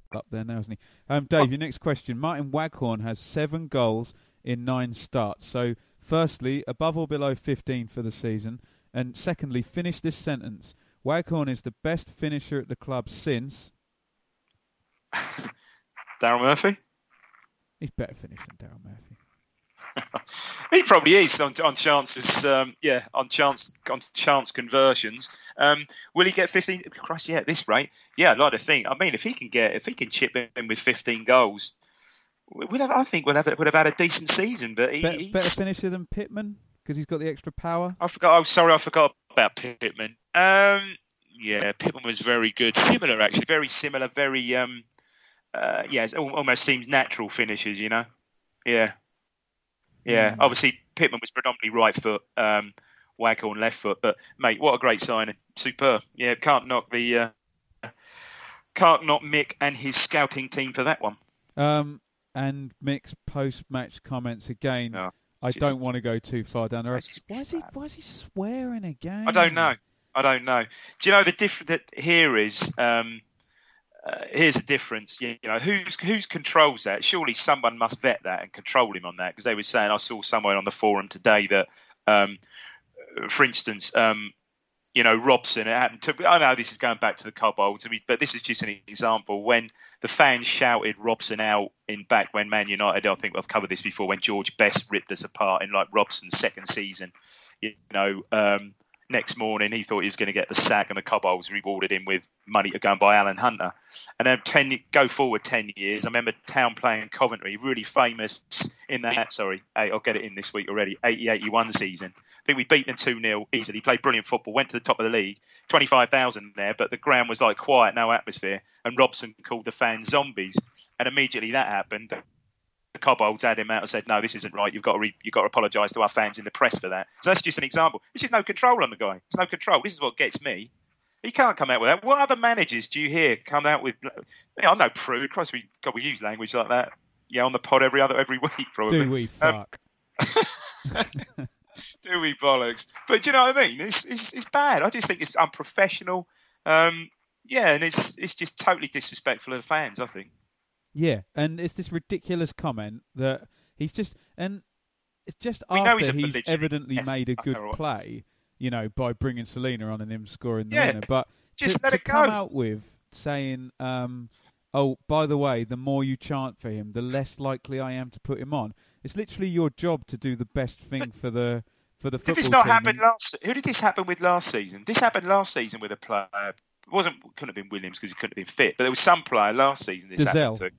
Up there now, isn't he? Um, Dave, oh. Your next question. Martin Waghorn has seven goals in nine starts. So, firstly, above or below fifteen for the season? And secondly, finish this sentence. Waghorn is the best finisher at the club since... Darryl Murphy? He's better finished than Darryl Murphy. He probably is on, on chances. Um, yeah, on chance on chance conversions. Um, will he get fifteen? Christ, yeah, at this rate, yeah, I'd like to think. I mean, if he can get, if he can chip in with fifteen goals, we'll have, I think we'll have, we'll have had a decent season. But he, Be- better finisher than Pittman because he's got the extra power. I forgot. Oh, sorry, I forgot about Pittman. Um, yeah, Pittman was very good. Similar, actually, very similar. Very. Um, Uh, yeah, it almost seems natural finishes, you know. Yeah, yeah. Mm. Obviously, Pittman was predominantly right foot, um, Waghorn left foot. But mate, what a great signing! Superb. Yeah, can't knock the, uh, can't knock Mick and his scouting team for that one. Um, and Mick's post-match comments again. Oh, I just, don't want to go too far down the road. Why is he? Why is he swearing again? I don't know. I don't know. Do you know the difference that here is? Um, Uh, here's the difference, you know, who's who's controls that? Surely someone must vet that and control him on that, because they were saying, I saw somewhere on the forum today that, um, for instance, um, you know, Robson, it happened to, I know this is going back to the Cobolds, but this is just an example, when the fans shouted Robson out in back when Man United, I think I've covered this before, when George Best ripped us apart in like Robson's second season, you know, um, next morning, he thought he was going to get the sack, and the Cobolds rewarded him with money to go and buy Alan Hunter. And then ten, go forward ten years, I remember Town playing Coventry, really famous in that. Sorry, hey, I'll get it in this week already. eighty eighty-one season, I think we beat them two nil easily. Played brilliant football, went to the top of the league. twenty-five thousand there, but the ground was like quiet, no atmosphere. And Robson called the fans zombies, and immediately that happened. The Cobolds had him out and said, no, this isn't right. You've got to re- you've got to apologise to our fans in the press for that. So that's just an example. There's just no control on the guy. There's no control. This is what gets me. He can't come out with that. What other managers do you hear come out with? I know Prude. Christ, we, God, we use language like that. Yeah, on the pod every other every week, probably. Do we fuck? Um, do we bollocks? But do you know what I mean? It's it's, it's bad. I just think it's unprofessional. Um, yeah, and it's it's just totally disrespectful of the fans, I think. Yeah, and it's this ridiculous comment that he's just, and it's just we after he's, he's evidently F- made a good play, you know, by bringing Celina on and him scoring the yeah, winner. But just to, let to it come go. Out with saying, um, oh, by the way, the more you chant for him, the less likely I am to put him on. It's literally your job to do the best thing but for the for the football team. Did this not team. happen last? Who did this happen with last season? This happened last season with a player. It wasn't couldn't have been Williams because he couldn't have been fit, but there was some player last season this Dizelle. happened to.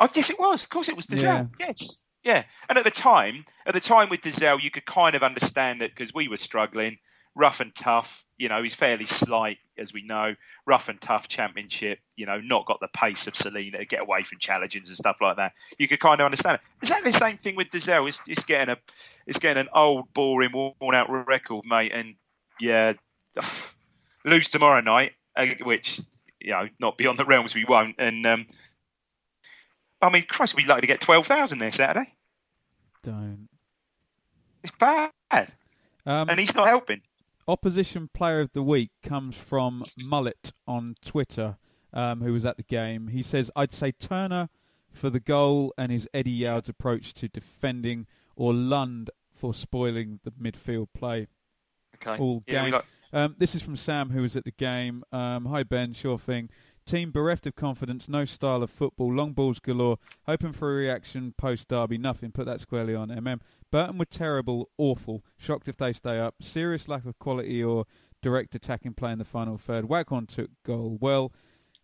Oh, yes, it was. Of course, it was Dizelle. Yeah. Yes, yeah. And at the time, at the time with Dizelle, you could kind of understand that because we were struggling, rough and tough. You know, he's fairly slight, as we know, rough and tough championship. You know, not got the pace of Celina to get away from challenges and stuff like that. You could kind of understand it. Exactly the same thing with Dizelle. It's, it's getting a, it's getting an old, boring, worn-out record, mate. And yeah, lose tomorrow night, which you know, not beyond the realms we won't. And um, I mean, Christ, we'd like to get twelve thousand there Saturday. Don't. It's bad. Um, and he's not helping. Opposition player of the week comes from Mullet on Twitter, um, who was at the game. He says, I'd say Turner for the goal and his Eddie Yard's approach to defending, or Lund for spoiling the midfield play. Okay. All yeah, game. Um, this is from Sam, who was at the game. Um, Hi, Ben. Sure thing. Team bereft of confidence, no style of football, long balls galore, hoping for a reaction post-derby, nothing. Put that squarely on M M. Burton were terrible, awful. Shocked if they stay up. Serious lack of quality or direct attacking play in the final third. Waghorn took goal. Well,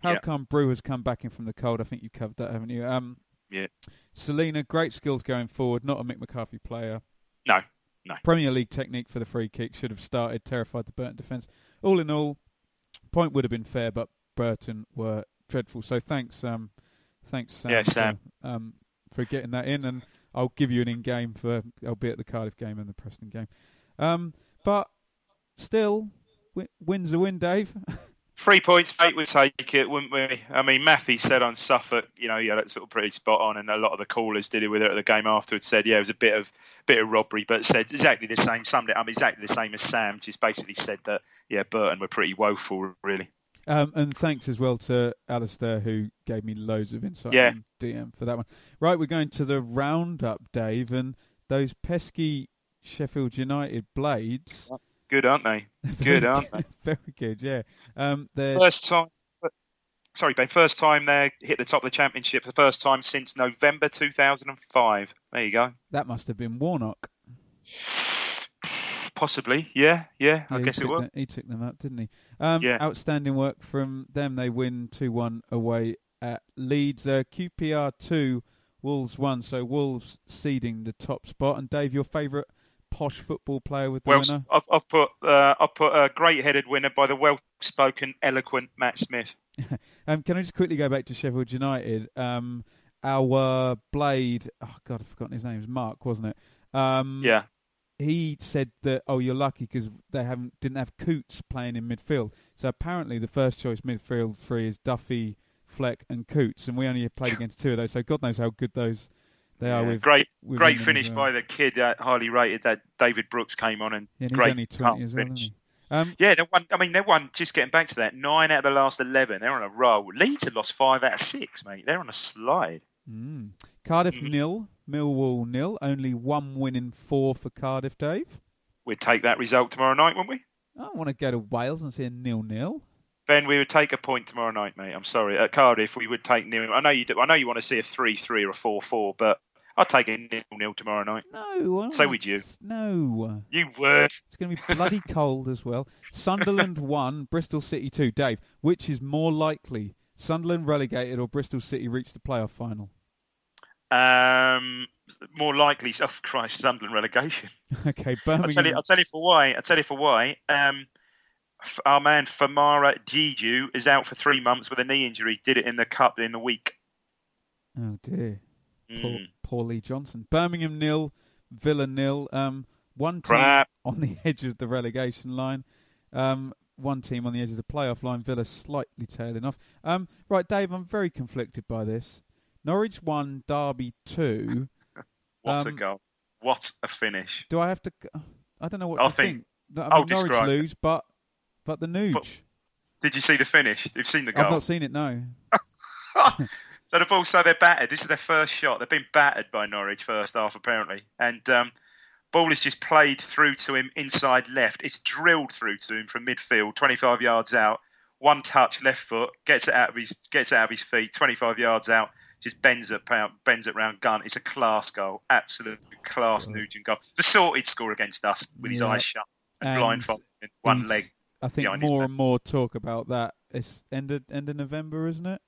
how yeah. come Brew has come back in from the cold? I think you covered that, haven't you? Um, yeah. Celina, great skills going forward. Not a Mick McCarthy player. No. No. Premier League technique for the free kick should have started, terrified the Burton defence. All in all, point would have been fair, but Burton were dreadful. So thanks, um, thanks Sam, yeah, Sam. For, um, for getting that in, and I'll give you an in-game for, albeit the Cardiff game and the Preston game. Um, but still, w- win's a win, Dave. Three points, mate, we'd take it, wouldn't we? I mean, Maffey said on Suffolk, you know, yeah, that's sort of pretty spot on, and a lot of the callers did it with it at the game afterwards, said, yeah, it was a bit of bit of robbery, but said exactly the same, summed it up exactly the same as Sam, just basically said that, yeah, Burton were pretty woeful, really. Um, and thanks as well to Alistair, who gave me loads of insight yeah. on D M for that one. Right, we're going to the roundup, Dave, and those pesky Sheffield United blades... What? Good, aren't they? Good, aren't they? Very good, yeah. Um, first time, sorry, Ben, first time they hit the top of the championship for the first time since November two thousand five. There you go. That must have been Warnock. Possibly, yeah, yeah, yeah I guess it was. Them, he took them up, didn't he? Um, yeah. Outstanding work from them. They win two one away at Leeds. Uh, Q P R two, Wolves one, so Wolves seeding the top spot. And Dave, your favourite posh football player with the well, winner? I've, I've put uh, I've put a great-headed winner by the well-spoken, eloquent Matt Smith. um, can I just quickly go back to Sheffield United? Um, our blade, oh God, I've forgotten his name. It was Mark, wasn't it? Um, yeah. He said that, oh, you're lucky because they haven't didn't have Coutts playing in midfield. So apparently the first-choice midfield three is Duffy, Fleck and Coutts, and we only played against two of those, so God knows how good those... They are yeah, with, great, with great finish well. by the kid, uh, highly rated. That David Brooks came on and yeah, great only twenty as well, finish. Um, yeah, they won. I mean, they won. Just getting back to that, nine out of the last eleven. They're on a roll. Leeds have lost five out of six, mate. They're on a slide. Mm. Cardiff mm. nil, Millwall nil. Only one win in four for Cardiff, Dave. We'd take that result tomorrow night, wouldn't we? I want to go to Wales and see a nil-nil. Ben, we would take a point tomorrow night, mate. I'm sorry. At Cardiff, we would take nil. I know you do. I know you want to see a three-three or a four-four, but I'll take a nil-nil tomorrow night. No. So would you. No. You would. It's going to be bloody cold as well. Sunderland one, Bristol City two. Dave, which is more likely? Sunderland relegated or Bristol City reach the playoff final? Um, more likely, oh Christ, Sunderland relegation. Okay, Birmingham. I'll tell you, I'll tell you for why. I'll tell you for why. Um... Our man Famara Djidju is out for three months with a knee injury. Did it in the cup in the week. Oh dear, mm. Poor, poor Lee Johnson. Birmingham nil, Villa nil. Um, one team Crap. on the edge of the relegation line. Um, one team on the edge of the playoff line. Villa slightly tailing off. Um, right, Dave, I'm very conflicted by this. Norwich one, Derby two. What um, a goal! What a finish! Do I have to? I don't know what I think. think. I mean, Norwich lose, but. But the Nooch. Did you see the finish? You've seen the goal. I've not seen it, no. So the ball, so they're battered. This is their first shot. They've been battered by Norwich first half, apparently. And um, ball is just played through to him inside left. It's drilled through to him from midfield, twenty-five yards out. One touch, left foot, gets it out of his gets it out of his feet, twenty-five yards out, just bends it bends it round gun. It's a class goal, absolute class oh, Nugent goal. The sort he'd score against us with yeah. his eyes shut and, and blindfolded, and one he's... leg. I think more and more talk about that. It's end of, end of November, isn't it?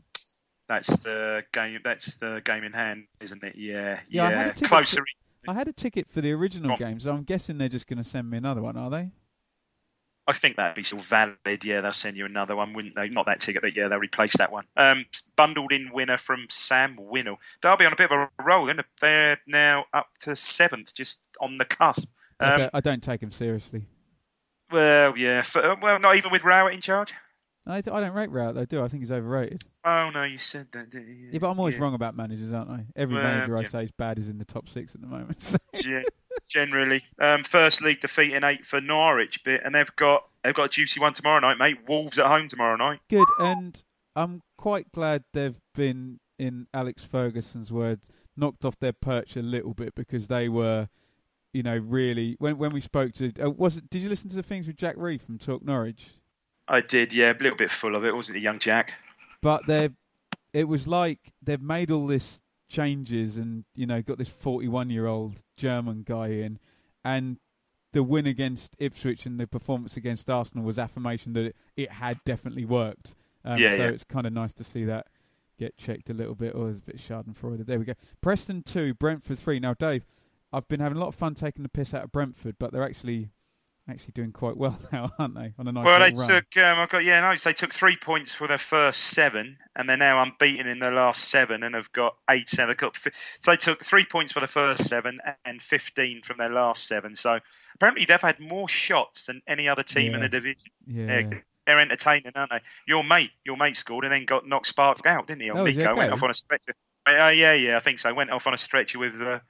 That's the game. That's the game in hand, isn't it? Yeah, yeah. yeah. I, had a Closer. To, I had a ticket for the original oh. game, so I'm guessing they're just going to send me another one, are they? I think that'd be still valid. Yeah, they'll send you another one, wouldn't they? Not that ticket, but yeah, they'll replace that one. Um, bundled in winner from Sam Winnell. Derby on a bit of a roll. They're now up to seventh, just on the cusp. Um, I, I don't take them seriously. Well, yeah. For, well, not even with Rowett in charge? I, I don't rate Rowett, though, do I? I think he's overrated. Oh, no, you said that, didn't you? Yeah, but I'm always yeah. wrong about managers, aren't I? Every well, manager I yeah. say is bad is in the top six at the moment. So. Yeah, generally. Um, first league defeat in eight for Norwich, bit, and they've got they've got a juicy one tomorrow night, mate. Wolves at home tomorrow night. Good, and I'm quite glad they've been, in Alex Ferguson's words, knocked off their perch a little bit because they were... You know, really, when when we spoke to, uh, was it? Did you listen to the things with Jack Reed from Talk Norwich? I did, yeah, a little bit full of it, wasn't it, young Jack? But they, it was like they've made all this changes, and you know, got this forty-one-year-old German guy in, and the win against Ipswich and the performance against Arsenal was affirmation that it, it had definitely worked. Um, yeah, so yeah. It's kind of nice to see that get checked a little bit. Or oh, there's a bit of Schadenfreude. There we go. Preston two, Brentford three. Now, Dave. I've been having a lot of fun taking the piss out of Brentford, but they're actually actually doing quite well now, aren't they? On a nice well, they run. took. Um, I got yeah, no, they took three points for their first seven, and they're now unbeaten in their last seven, and have got eight. So they got so they took three points for the first seven and fifteen from their last seven. So apparently they've had more shots than any other team yeah. in the division. Yeah. yeah. They're entertaining, aren't they? Your mate, your mate scored and then got knocked sparked out, didn't he? Oh, Nico okay? went off on a stretcher. Uh, yeah, yeah, I think so. Went off on a stretcher with uh,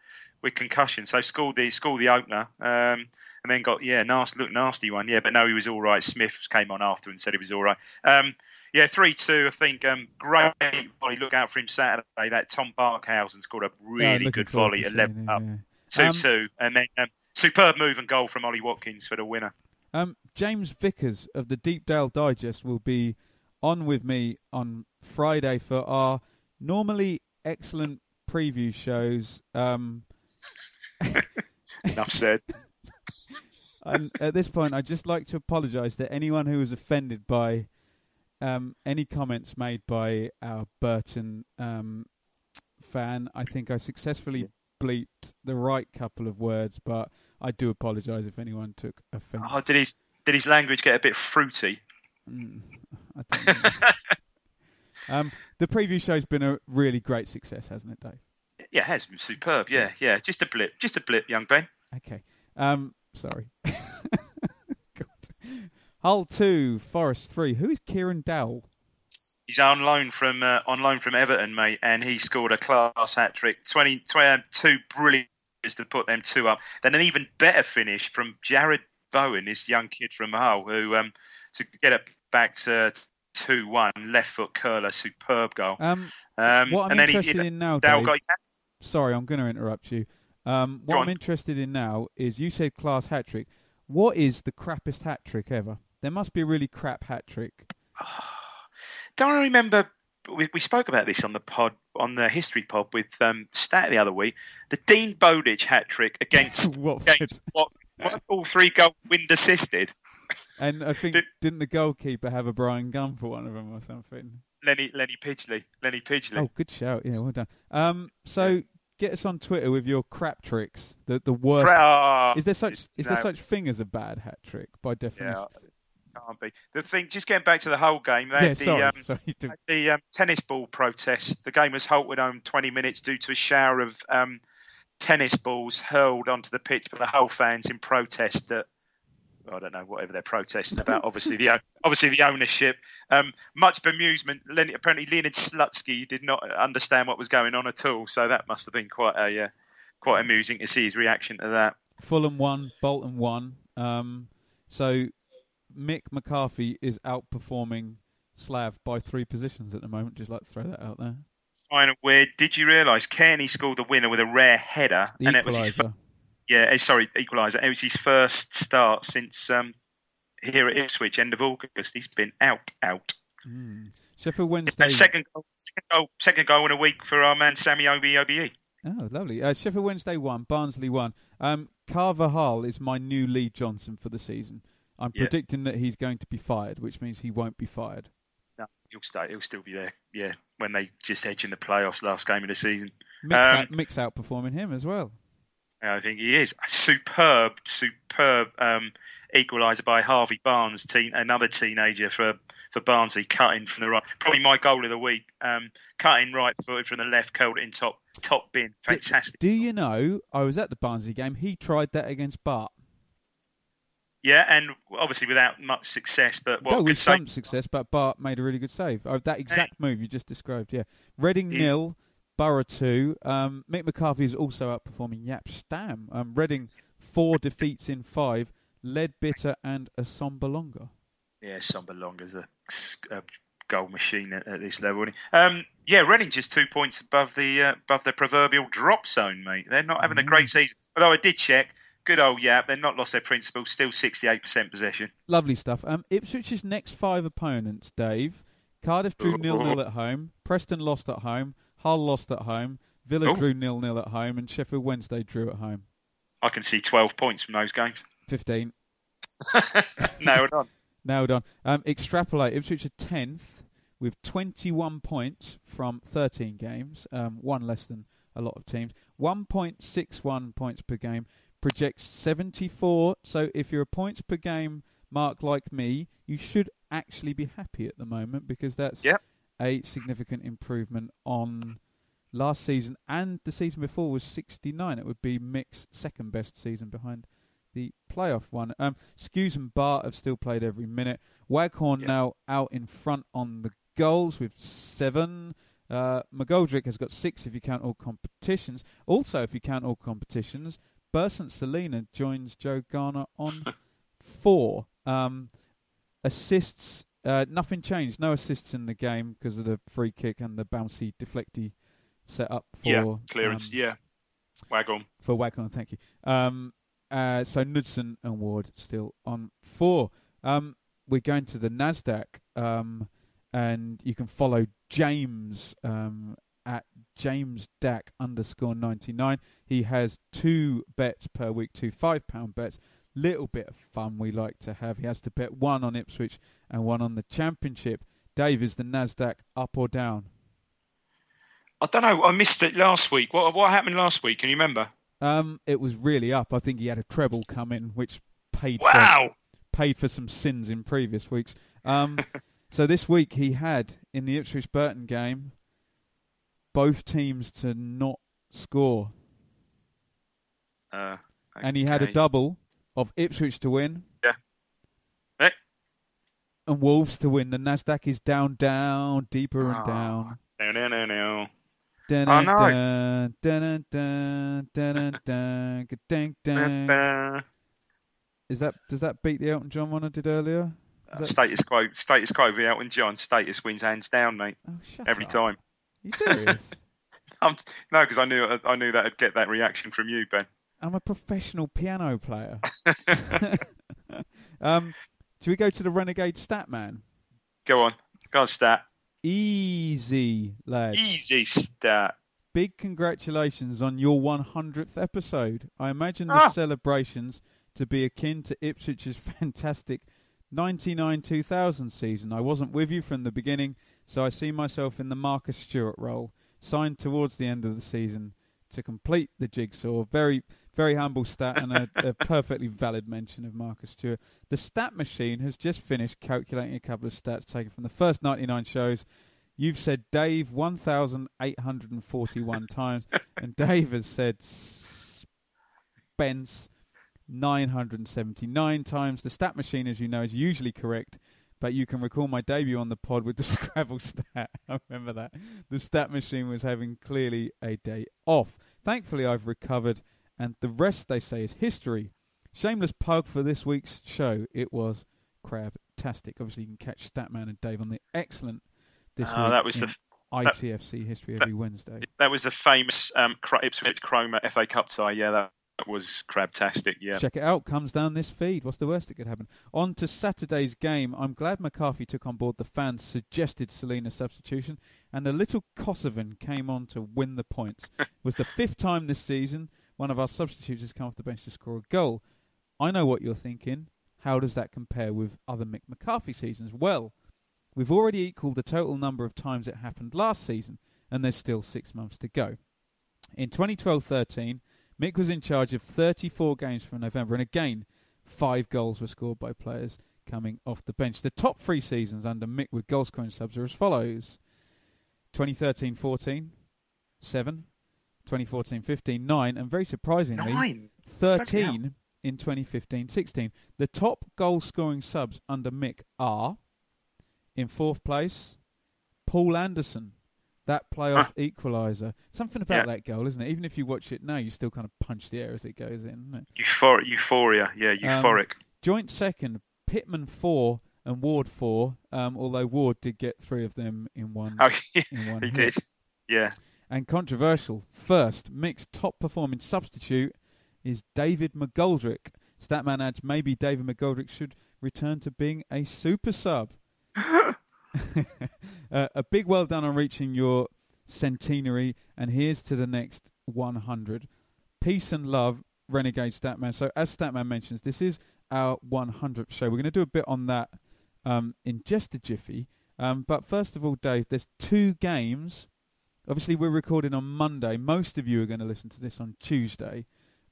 with concussion. So scored the scored the opener, um, and then got yeah, nasty, looked nasty one. Yeah, but no, he was all right. Smith came on after and said he was all right. Um, yeah, three two. I think um, great volley. Look out for him Saturday. That Tom Barkhausen scored a really yeah, good volley, eleven up, two um, two, and then um, superb move and goal from Ollie Watkins for the winner. Um, James Vickers of the Deepdale Digest will be on with me on Friday for our normally excellent preview shows. Um, Enough said. And at this point, I'd just like to apologise to anyone who was offended by um, any comments made by our Burton um, fan. I think I successfully bleeped the right couple of words, but I do apologise if anyone took offence. Oh, did his did his language get a bit fruity? Mm, I don't know. Um, the preview show's been a really great success, hasn't it, Dave? Yeah, it has been superb. Yeah, yeah. Just a blip, just a blip, young Ben. Okay. Um, sorry. God. Hull two, Forest three. Who is Kieran Dowell? He's on loan from uh, on loan from Everton, mate, and he scored a class hat trick. twenty, twenty-two brilliant. To put them two up, then an even better finish from Jared Bowen, this young kid from Hull, who um, to get it back to two one, left foot curler, superb goal. Um, um, what I'm and then interested he, in now, Dave, got, yeah. sorry, I'm going to interrupt you. Um, what Go I'm on. interested in now is you said class hat trick. What is the crappiest hat trick ever? There must be a really crap hat trick. Oh, don't I remember. We, we spoke about this on the pod, on the history pod with um, Stat the other week. The Dean Bowditch hat trick against Watford. against what, what all three goal wind assisted. And I think Did, didn't the goalkeeper have a Brian Gunn for one of them or something? Lenny Lenny Pidgley. Lenny Pidgley. Oh, good shout! Yeah, well done. Um, so yeah. Get us on Twitter with your crap tricks. The the worst. Oh, is there such is no. there such thing as a bad hat trick by definition? Yeah. Can't be. The thing, just getting back to the whole game, they yeah, had the, sorry, um, sorry. the um, tennis ball protest. The game was halted on twenty minutes due to a shower of um, tennis balls hurled onto the pitch by the Hull fans in protest at, I don't know, whatever they're protesting about. obviously, the obviously the ownership. Um, much bemusement. Apparently, Leonid Slutsky did not understand what was going on at all. So that must have been quite a uh, quite amusing to see his reaction to that. Fulham won, Bolton won. Um, so. Mick McCarthy is outperforming Slav by three positions at the moment. Just like to throw that out there. Kind of weird. Did you realise Kearney scored the winner with a rare header? The and equaliser. It was his first, yeah, sorry, equaliser. It was his first start since um, here at Ipswich, end of August. He's been out, out. Mm. Sheffield Wednesday. Second goal, second goal, second goal in a week for our man Sammy Obi-Obe. Oh, lovely. Uh, Sheffield Wednesday won. Barnsley won. Um, Carver Hall is my new Lee Johnson for the season. I'm yeah. predicting that he's going to be fired, which means he won't be fired. No, he'll stay. He'll still be there. Yeah, when they just edge in the playoffs last game of the season. Mix, um, out, mix outperforming him as well. I think he is. A superb, superb um, equaliser by Harvey Barnes, teen, another teenager for, for Barnsley, cutting from the right. Probably my goal of the week, um, cutting right foot from the left, curled in top, top bin. Fantastic. Do, do you know, I was at the Barnsley game. He tried that against Bart. Yeah, and obviously without much success, but what no, with save. some success. But Bart made a really good save. Oh, that exact yeah. move you just described. Yeah, Reading yeah. nil, Borough two. Um, Mick McCarthy is also outperforming Yap Stam. Um, Reading four defeats in five. Leadbitter and Assombalonga. Yeah, Assombalonga's a, a goal machine at, at this level. Isn't he? Um, yeah, Reading just two points above the uh, above the proverbial drop zone, mate. They're not having mm. a great season. Although I did check. Good old Yap. They've not lost their principles. Still sixty-eight percent possession. Lovely stuff. Um, Ipswich's next five opponents, Dave. Cardiff drew nil nil at home. Preston lost at home. Hull lost at home. Villa Ooh. drew nil nil at home. And Sheffield Wednesday drew at home. I can see twelve points from those games. fifteen. Nailed on. Nailed on. Um, extrapolate. Ipswich are tenth with twenty-one points from thirteen games. Um, one less than a lot of teams. one point six one points per game, projects seventy-four. So if you're a points per game mark like me, you should actually be happy at the moment, because that's yep. a significant improvement on last season. And the season before was sixty-nine. It would be Mick's second best season behind the playoff one. Um, Skuse and Bart have still played every minute. Waghorn yep. now out in front on the goals with seven. Uh, McGoldrick has got six if you count all competitions. Also, if you count all competitions, Burton Celina joins Joe Garner on four. Um, assists, uh, nothing changed. No assists in the game because of the free kick and the bouncy deflecty set up for... Yeah, clearance, um, yeah. Waghorn. For Waghorn, thank you. Um, Uh, so Knudsen and Ward still on four. Um, we're going to the NASDAQ, um, and you can follow James um, at JamesDac underscore ninety-nine. He has two bets per week, two five pound bets. Little bit of fun we like to have. He has to bet one on Ipswich and one on the Championship. Dave, is the NASDAQ up or down? I don't know. I missed it last week. What, what happened last week? Can you remember? Um, it was really up. I think he had a treble come in, which paid wow. for, paid for some sins in previous weeks. Um, so this week he had, in the Ipswich-Burton game, both teams to not score. Uh, okay. And he had a double of Ipswich to win. Yeah. Hey. And Wolves to win. The NASDAQ is down, down, deeper and oh. down. No, no, no, no. Dun, oh, no. dun, dun, dun, dun, dun, dun, dun. Is that does that beat the Elton John one I did earlier? Uh, that... Status quo, status quo. The Elton John status wins hands down, mate. Oh, shut Every up. time. Are you serious? I'm, no, because I knew I knew that'd get that reaction from you, Ben. I'm a professional piano player. um, do we go to the renegade stat man? Go on, go on, stat. Easy, lads. Easy stat. Big congratulations on your one hundredth episode. I imagine ah. the celebrations to be akin to Ipswich's fantastic ninety-nine two thousand season. I wasn't with you from the beginning, so I see myself in the Marcus Stewart role, signed towards the end of the season to complete the jigsaw. Very, very humble stat and a, a perfectly valid mention of Marcus Stewart. The stat machine has just finished calculating a couple of stats taken from the first ninety-nine shows. You've said Dave one thousand eight hundred forty-one times, and Dave has said Spence nine hundred seventy-nine times. The stat machine, as you know, is usually correct, but you can recall my debut on the pod with the Scrabble stat. I remember that. The stat machine was having clearly a day off. Thankfully, I've recovered, and the rest, they say, is history. Shameless plug for this week's show. It was crab-tastic. Obviously, you can catch Statman and Dave on the excellent This uh, Week that was in the f- I T F C that, History every that, Wednesday. That was the famous um, Ipswich Chroma F A Cup tie. Yeah, that, that was crab-tastic. Yeah. Check it out. Comes down this feed. What's the worst that could happen? On to Saturday's game. I'm glad McCarthy took on board the fans' suggested Celina substitution, and the little Kosovan came on to win the points. It was the fifth time this season one of our substitutes has come off the bench to score a goal. I know what you're thinking. How does that compare with other Mick McCarthy seasons? Well, we've already equalled the total number of times it happened last season, and there's still six months to go. In twenty twelve thirteen, Mick was in charge of thirty-four games from November, and again, five goals were scored by players coming off the bench. The top three seasons under Mick with goal scoring subs are as follows: twenty thirteen fourteen, seven. twenty fourteen fifteen, nine, and very surprisingly, nine. thirteen in twenty fifteen sixteen. The top goal-scoring subs under Mick are, in fourth place, Paul Anderson, that playoff huh. equaliser. Something about yeah. that goal, isn't it? Even if you watch it now, you still kind of punch the air as it goes in, isn't it? Euphor- euphoria, yeah, euphoric. Um, joint second, Pittman four and Ward four, um, although Ward did get three of them in one. Oh, yeah, in one he hit. did, yeah. And controversial, first, Mick's top-performing substitute is David McGoldrick. Statman adds, maybe David McGoldrick should return to being a super sub. uh, a big well done on reaching your centenary, and here's to the next one hundred. Peace and love, Renegade Statman. So as Statman mentions, this is our one hundredth show. We're going to do a bit on that um, in just a jiffy. Um, but first of all, Dave, there's two games obviously we're recording on Monday. Most of you are going to listen to this on Tuesday.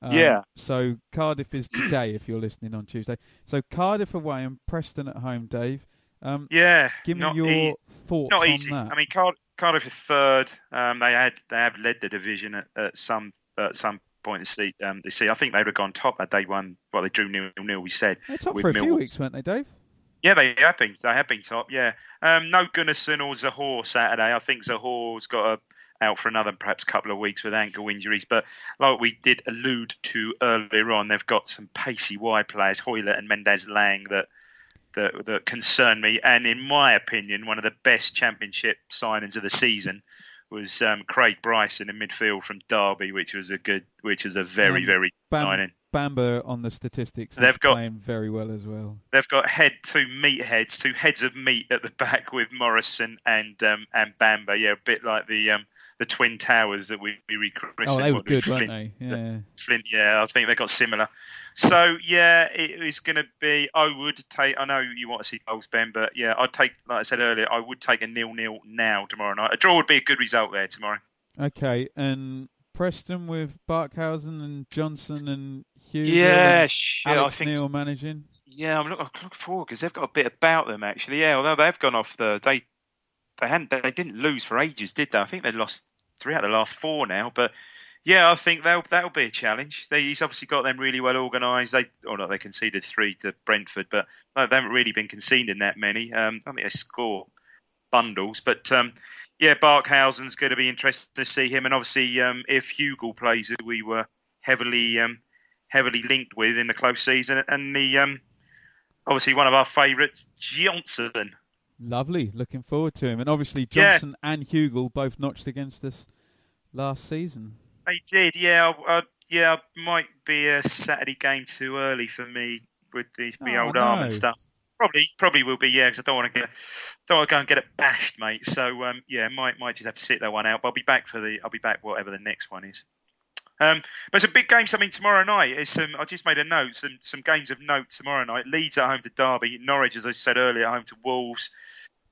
Um, yeah. So Cardiff is today if you're listening on Tuesday. So Cardiff away and Preston at home, Dave. Um, yeah. Give me your easy. thoughts not on easy. that. I mean, Card- Cardiff is third. Um, they had they have led the division at, at some at some point this see, um, see. I think they would have gone top had they won. Well, they drew nil nil. We said they're top for a Millwall. few weeks, weren't they, Dave? Yeah, they have been. They have been top. Yeah. Um, no Knudsen or Zohore Saturday. I think Zahore's got a. out for another perhaps couple of weeks with ankle injuries, but like we did allude to earlier on, they've got some pacey wide players, Hoylett and Mendes Lang, that, that that concern me. And in my opinion, one of the best championship signings of the season was um, Craig Bryson in midfield from Derby, which was a good, which is a very um, very Bam- signing. Bamber on the statistics is playing very well as well. They've got head two meat heads, two heads of meat at the back with Morrison and um, and Bamber. Yeah, a bit like the. Um, The Twin Towers that we, we recruited. Oh, they were good, Flynn, weren't they? Yeah. Flynn, yeah, I think they got similar. So, yeah, it is going to be, I would take, I know you want to see goals, Ben, but yeah, I'd take, like I said earlier, I would take a nil-nil now tomorrow night. A draw would be a good result there tomorrow. Okay, and Preston with Barkhausen and Johnson and Hughie. Yeah, shit. Sure, I think Neil managing. Yeah, I'm looking, I'm looking forward because they've got a bit about them, actually. Yeah, although they've gone off the, they, They hadn't. They didn't lose for ages, did they? I think they lost three out of the last four now. But yeah, I think that'll that'll be a challenge. They, he's obviously got them really well organised. They or not, they conceded three to Brentford, but no, they haven't really been conceding that many. Um, I think they score bundles, but um, yeah, Barkhausen's going to be interesting to see him. And obviously, um, if Hugel plays, who we were heavily um, heavily linked with in the close season, and the um, obviously one of our favourites, Johnson. Lovely. Looking forward to him. And obviously Johnson yeah. and Hugel both notched against us last season. They did, yeah. I, I, yeah, might be a Saturday game too early for me with the, the oh, old no. arm and stuff. Probably probably will be, yeah, because I don't want to get don't want to go and get it bashed, mate. So, um, yeah, might might just have to sit that one out. But I'll be back for the I'll be back whatever the next one is. Um, but it's a big game, something tomorrow night. It's some, I just made a note, some, some games of note tomorrow night. Leeds at home to Derby. Norwich, as I said earlier, at home to Wolves.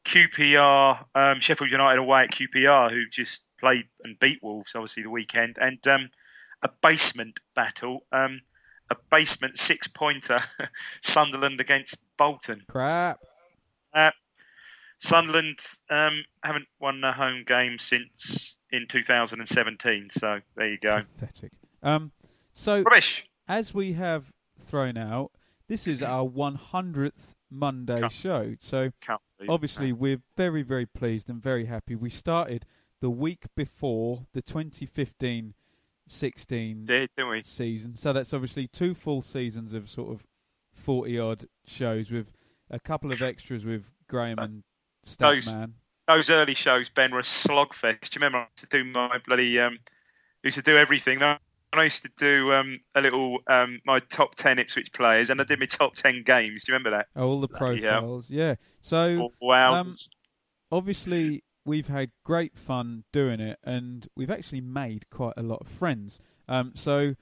Q P R, um, Sheffield United away at Q P R, who just played and beat Wolves, obviously, the weekend. And um, a basement battle, um, a basement six-pointer, Sunderland against Bolton. Crap. Uh, Sunderland um, haven't won a home game since... in two thousand seventeen, so there you go. Pathetic. Um, so, Rubbish. As we have thrown out, this is our hundredth Monday Can't. show. So, obviously, that. we're very, very pleased and very happy. We started the week before the twenty fifteen sixteen Did, didn't we? season. So, that's obviously two full seasons of sort of forty-odd shows with a couple of extras with Graham and Statman. Those early shows, Ben, were a slogfest. Do you remember I used to do my bloody... Um, I used to do everything. I used to do um, a little... Um, my top ten Ipswich players, and I did my top ten games. Do you remember that? Oh, all the profiles, yeah. yeah. So, um, obviously, we've had great fun doing it, and we've actually made quite a lot of friends. Um, so,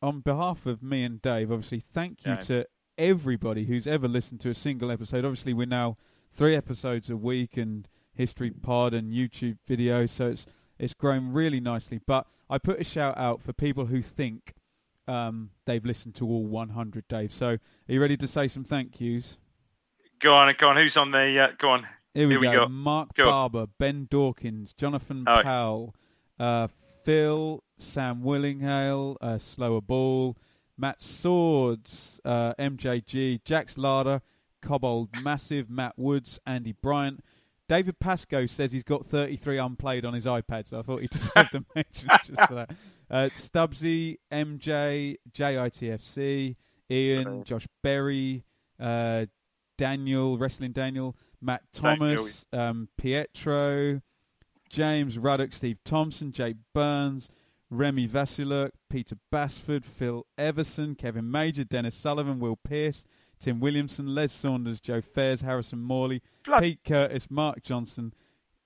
on behalf of me and Dave, obviously, thank you yeah. to everybody who's ever listened to a single episode. Obviously, we're now three episodes a week, and... History Pod and YouTube videos, so it's it's grown really nicely. But I put a shout out for people who think um, they've listened to all one hundred, Dave. So are you ready to say some thank yous? Go on, go on. Who's on the? Uh, go on. Here we, Here we go. go. Mark go Barber, on. Ben Dawkins, Jonathan oh. Powell, uh, Phil, Sam Willinghale, uh, Slower Ball, Matt Swords, uh, M J G, Jax Larder, Cobold Massive, Matt Woods, Andy Bryant. David Pascoe says he's got thirty-three unplayed on his iPad, so I thought he deserved a mention just for that. Uh, Stubbsy, M J, J I T F C, Ian, Josh Berry, uh, Daniel, Wrestling Daniel, Matt Thomas, um, Pietro, James Ruddock, Steve Thompson, Jay Burns, Remy Vasiluk, Peter Basford, Phil Everson, Kevin Major, Dennis Sullivan, Will Pearce, Tim Williamson, Les Saunders, Joe Fairs, Harrison Morley, Blood. Pete Curtis, Mark Johnson,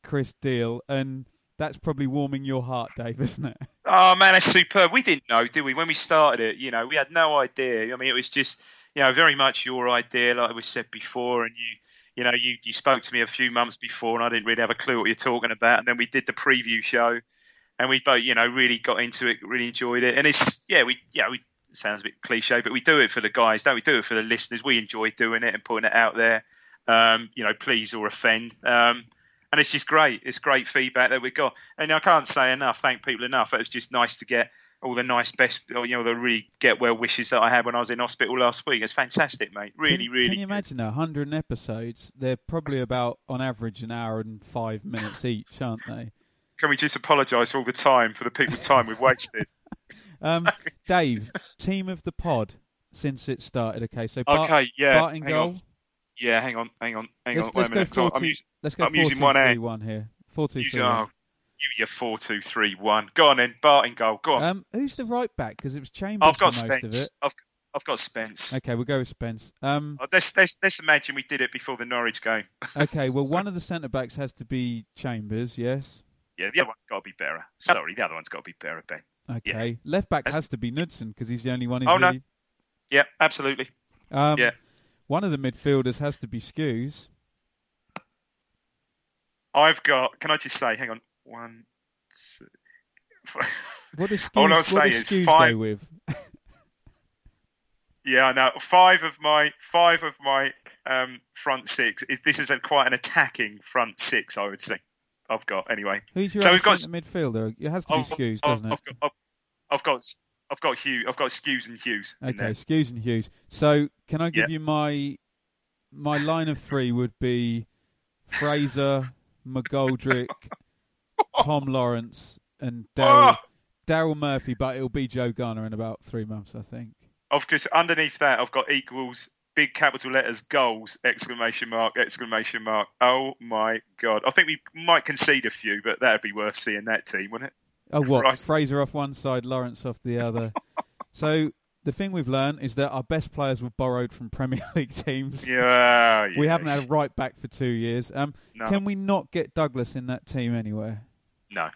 Chris Deal, and that's probably warming your heart, Dave, isn't it? Oh man, that's superb. We didn't know, did we? When we started it, you know, we had no idea. I mean, it was just, you know, very much your idea, like we said before, and you, you know, you, you spoke to me a few months before and I didn't really have a clue what you're talking about. And then we did the preview show and we both, you know, really got into it, really enjoyed it. And it's, yeah, we, yeah, we, it sounds a bit cliche, but we do it for the guys, don't we? Do it for the listeners. We enjoy doing it and putting it out there, um, you know, please or offend. Um, and it's just great. It's great feedback that we got. And I can't say enough, thank people enough. It was just nice to get all the nice best, you know, the really get well wishes that I had when I was in hospital last week. It's fantastic, mate. Really, can, really. Can you good. imagine that? one hundred episodes, they're probably about, on average, an hour and five minutes each, aren't they? Can we just apologise for all the time, for the people's time we've wasted? um, Dave, team of the pod since it started. Okay, so Bart, okay, yeah. Bart in hang goal. On. Yeah, hang on, hang on, hang let's, on. Let's, wait go four, two, I'm using, let's go I'm four, using two, one three, one here. Four, two, using, three, oh. one. You your four, two, three, one. Go on then, Bart in goal. Go on. Um, who's the right back? Because it was Chambers. I've got for most Spence. Of it. I've, I've got Spence. Okay, we'll go with Spence. Um, oh, let's, let's let's imagine we did it before the Norwich game. Okay, well, one of the centre backs has to be Chambers. Yes. Yeah, the other one's got to be better. Sorry, the other one's got to be better, Ben. Okay, yeah. Left back that's... has to be Knudsen because he's the only one. Who oh really... no. Yeah, absolutely. Um, yeah. One of the midfielders has to be Skuse. I've got. Can I just say? Hang on. One, two, four. What does Skuse go with? Yeah, no. Five of my five of my um, front six. Is, this is a, quite an attacking front six, I would say. I've got anyway. Who's your so we've got midfielder? It has to be I've, Skuse, I've, doesn't I've it? Got, I've got I've got Hugh. I've got Skuse and Huws. Okay, Skuse and Huws. So can I give yep. you my my line of three would be Fraser, McGoldrick. Tom Lawrence and Daryl oh. Daryl Murphy, but it'll be Joe Garner in about three months, I think. Of course, underneath that, I've got equals, big capital letters, goals, exclamation mark, exclamation mark. Oh, my God. I think we might concede a few, but that would be worth seeing that team, wouldn't it? Oh, what? Right. Fraser off one side, Lawrence off the other. So the thing we've learned is that our best players were borrowed from Premier League teams. Yeah, yeah. We haven't had a right back for two years. Um, no. Can we not get Douglas in that team anywhere? No,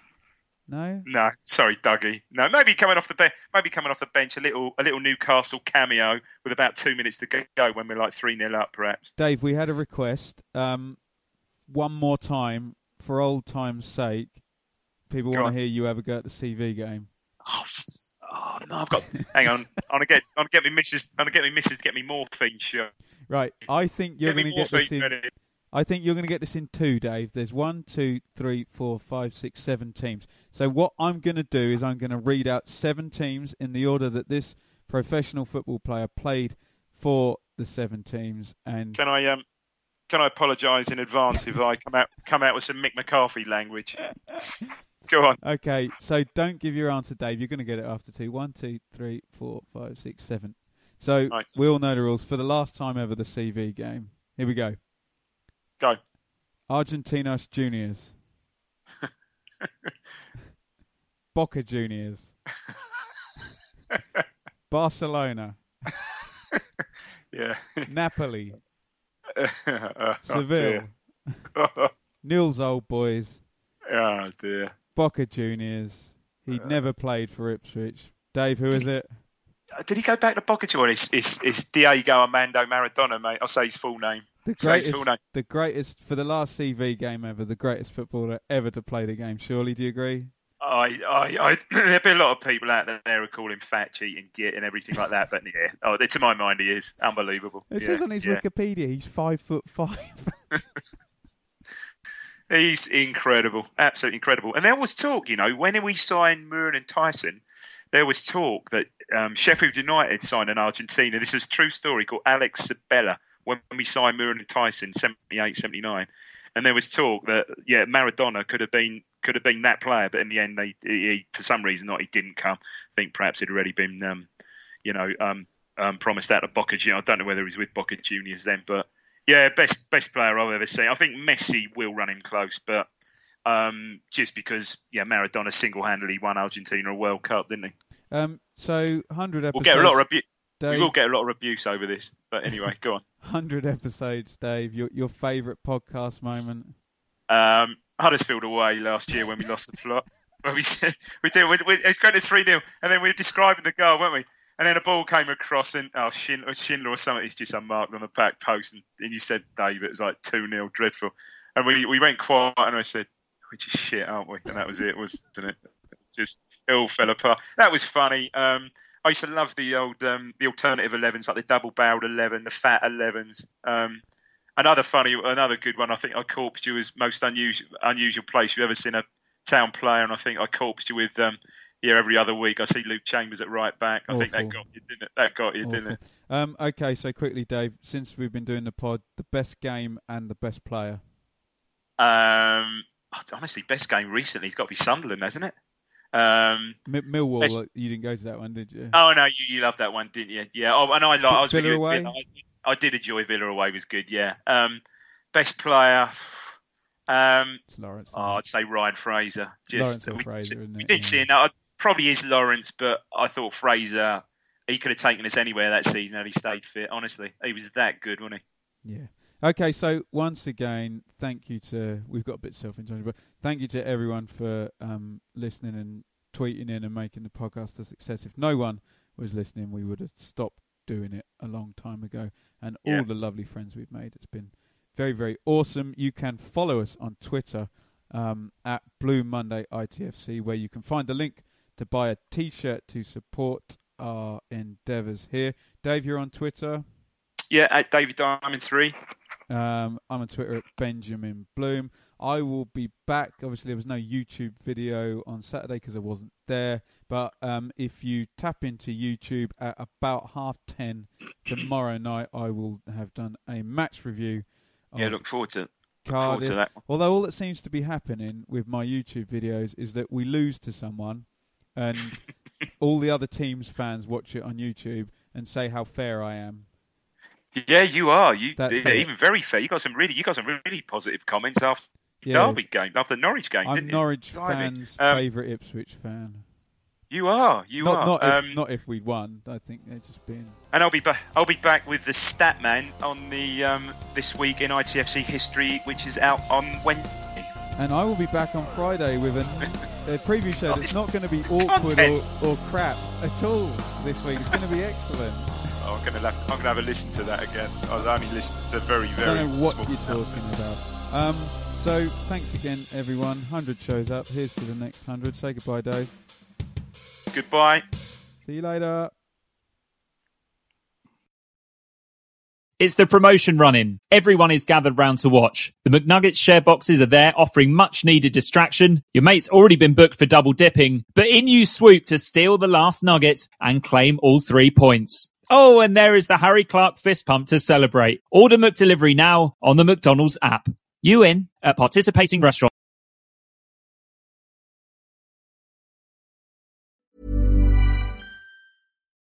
no, no. Sorry, Dougie. No, maybe coming off the bench. Maybe coming off the bench, a little, a little Newcastle cameo with about two minutes to go when we're like three nil up, perhaps. Dave, we had a request. Um, one more time for old times' sake. People want to hear you have a go at the C V game. Oh, oh no, I've got. Hang on, I'm gonna get, I'm gonna get me missus, I'm gonna get me missus to get me morphine. Sure. Right, I think you're get gonna get this. In... I think you're going to get this in two, Dave. There's one, two, three, four, five, six, seven teams. So what I'm going to do is I'm going to read out seven teams in the order that this professional football player played for the seven teams. And can I um, can I apologise in advance if I come out come out with some Mick McCarthy language? Go on. Okay, so don't give your answer, Dave. You're going to get it after two. One, two, three, four, five, six, seven. So right. We all know the rules. For the last time ever, the C V game. Here we go. Go. Argentinos Juniors. Boca Juniors. Barcelona. Yeah. Napoli. Oh, Seville. Nils Old Boys. Oh, dear. Boca Juniors. He uh, never played for Ipswich. Dave, who is it? Did he go back to Boca Juniors? It's, it's, it's Diego Armando Maradona, mate. I'll say his full name. The greatest, the greatest, for the last C V game ever, the greatest footballer ever to play the game. Surely, do you agree? I, I, I there'll be a lot of people out there who call him fat, cheating, git, and everything like that. But yeah, oh, to my mind, he is unbelievable. It yeah, says on his yeah. Wikipedia, he's five foot five. He's incredible, absolutely incredible. And there was talk, you know, when we signed Mourin and Tyson, there was talk that um, Sheffield United signed an Argentiner. This is a true story called Alex Sabella. When we signed Mourin and Tyson, seventy-eight, seventy-nine, and there was talk that yeah, Maradona could have been could have been that player, but in the end, they he, for some reason not he didn't come. I think perhaps he'd already been um, you know um, um, promised out of Boca Juniors. I don't know whether he's with Boca Juniors then, but yeah, best best player I've ever seen. I think Messi will run him close, but um, just because yeah, Maradona single handedly won Argentina a World Cup, didn't he? Um, so one hundred episodes. We'll get a lot of abuse. Dave, we will get a lot of abuse over this, but anyway, go on. one hundred episodes, Dave. Your your favourite podcast moment? Um, Huddersfield away last year when we lost the plot. When we we did we, we, it was going to three nil, and then we were describing the goal, weren't we? And then a ball came across, and oh, Schindler, Schindler or something, he's just unmarked on the back post. And, and you said, Dave, it was like two nil, dreadful. And we, we went quiet, and I said, we're just shit, aren't we? And that was it, wasn't it? Just it all fell apart. That was funny. Um, I used to love the old um, the alternative elevens, like the double-barreled eleven, the fat elevens. Um, another funny, another good one. I think I corpsed you as most unusual unusual place you've ever seen a Town player, and I think I corpsed you with um, yeah every other week. I see Luke Chambers at right back. I Awful. think that got you, didn't it? That got you, Awful. didn't it? Um, okay, so quickly, Dave. Since we've been doing the pod, the best game and the best player. Um, honestly, best game recently has got to be Sunderland, hasn't it? Um, M- Millwall, best... you didn't go to that one, did you? Oh no, you, you loved that one, didn't you? Yeah. Oh, and I like I was Villa away. Villa. I, I did enjoy Villa away. It was good. Yeah. Um, best player. Um, Lawrence, oh, I'd say Ryan Fraser. Just, Lawrence or we, Fraser, we, isn't it? We did yeah. see him. Now, probably is Lawrence, but I thought Fraser, he could have taken us anywhere that season had he stayed fit. Honestly, he was that good, wasn't he? Yeah. Okay, so once again, thank you to, we've got a bit self-indulgent, but thank you to everyone for um, listening and tweeting in and making the podcast a success. If no one was listening, we would have stopped doing it a long time ago. And yeah. all the lovely friends we've made, it's been very, very awesome. You can follow us on Twitter um, at Blue Monday I T F C, where you can find the link to buy a T-shirt to support our endeavours here. Dave, you're on Twitter? Yeah, at David Diamond three. Um, I'm on Twitter at Benjamin Bloom. I will be back. Obviously, there was no YouTube video on Saturday because I wasn't there. But um, if you tap into YouTube at about half ten tomorrow night, I will have done a match review. Yeah, look forward to, look forward to that. Although all that seems to be happening with my YouTube videos is that we lose to someone and all the other team's fans watch it on YouTube and say how fair I am. Yeah, you are. You yeah, even very fair. You got some really you got some really positive comments after the yeah. Derby game, after the Norwich game, I'm didn't you? I'm Norwich fans' um, favourite Ipswich fan. You are, you not, are. Not if, um, not if we won. I think they're just being. And I'll be back. I'll be back with the stat man on the um, this week in I T F C history, which is out on Wednesday. And I will be back on Friday with an, a preview show that's not going to be awkward or, or crap at all this week. It's going to be excellent. I'm going to have, I'm going to have a listen to that again. I've only listened to very very. I don't know what you're talking about. Um, so thanks again, everyone. Hundred shows up. Here's to the next hundred. Say goodbye, Dave. Goodbye. See you later. It's the promotion run-in. Everyone is gathered round to watch. The McNuggets share boxes are there, offering much-needed distraction. Your mate's already been booked for double dipping, but in you swoop to steal the last nugget and claim all three points. Oh, and there is the Harry Clark fist pump to celebrate. Order McDelivery now on the McDonald's app. You in at participating restaurants.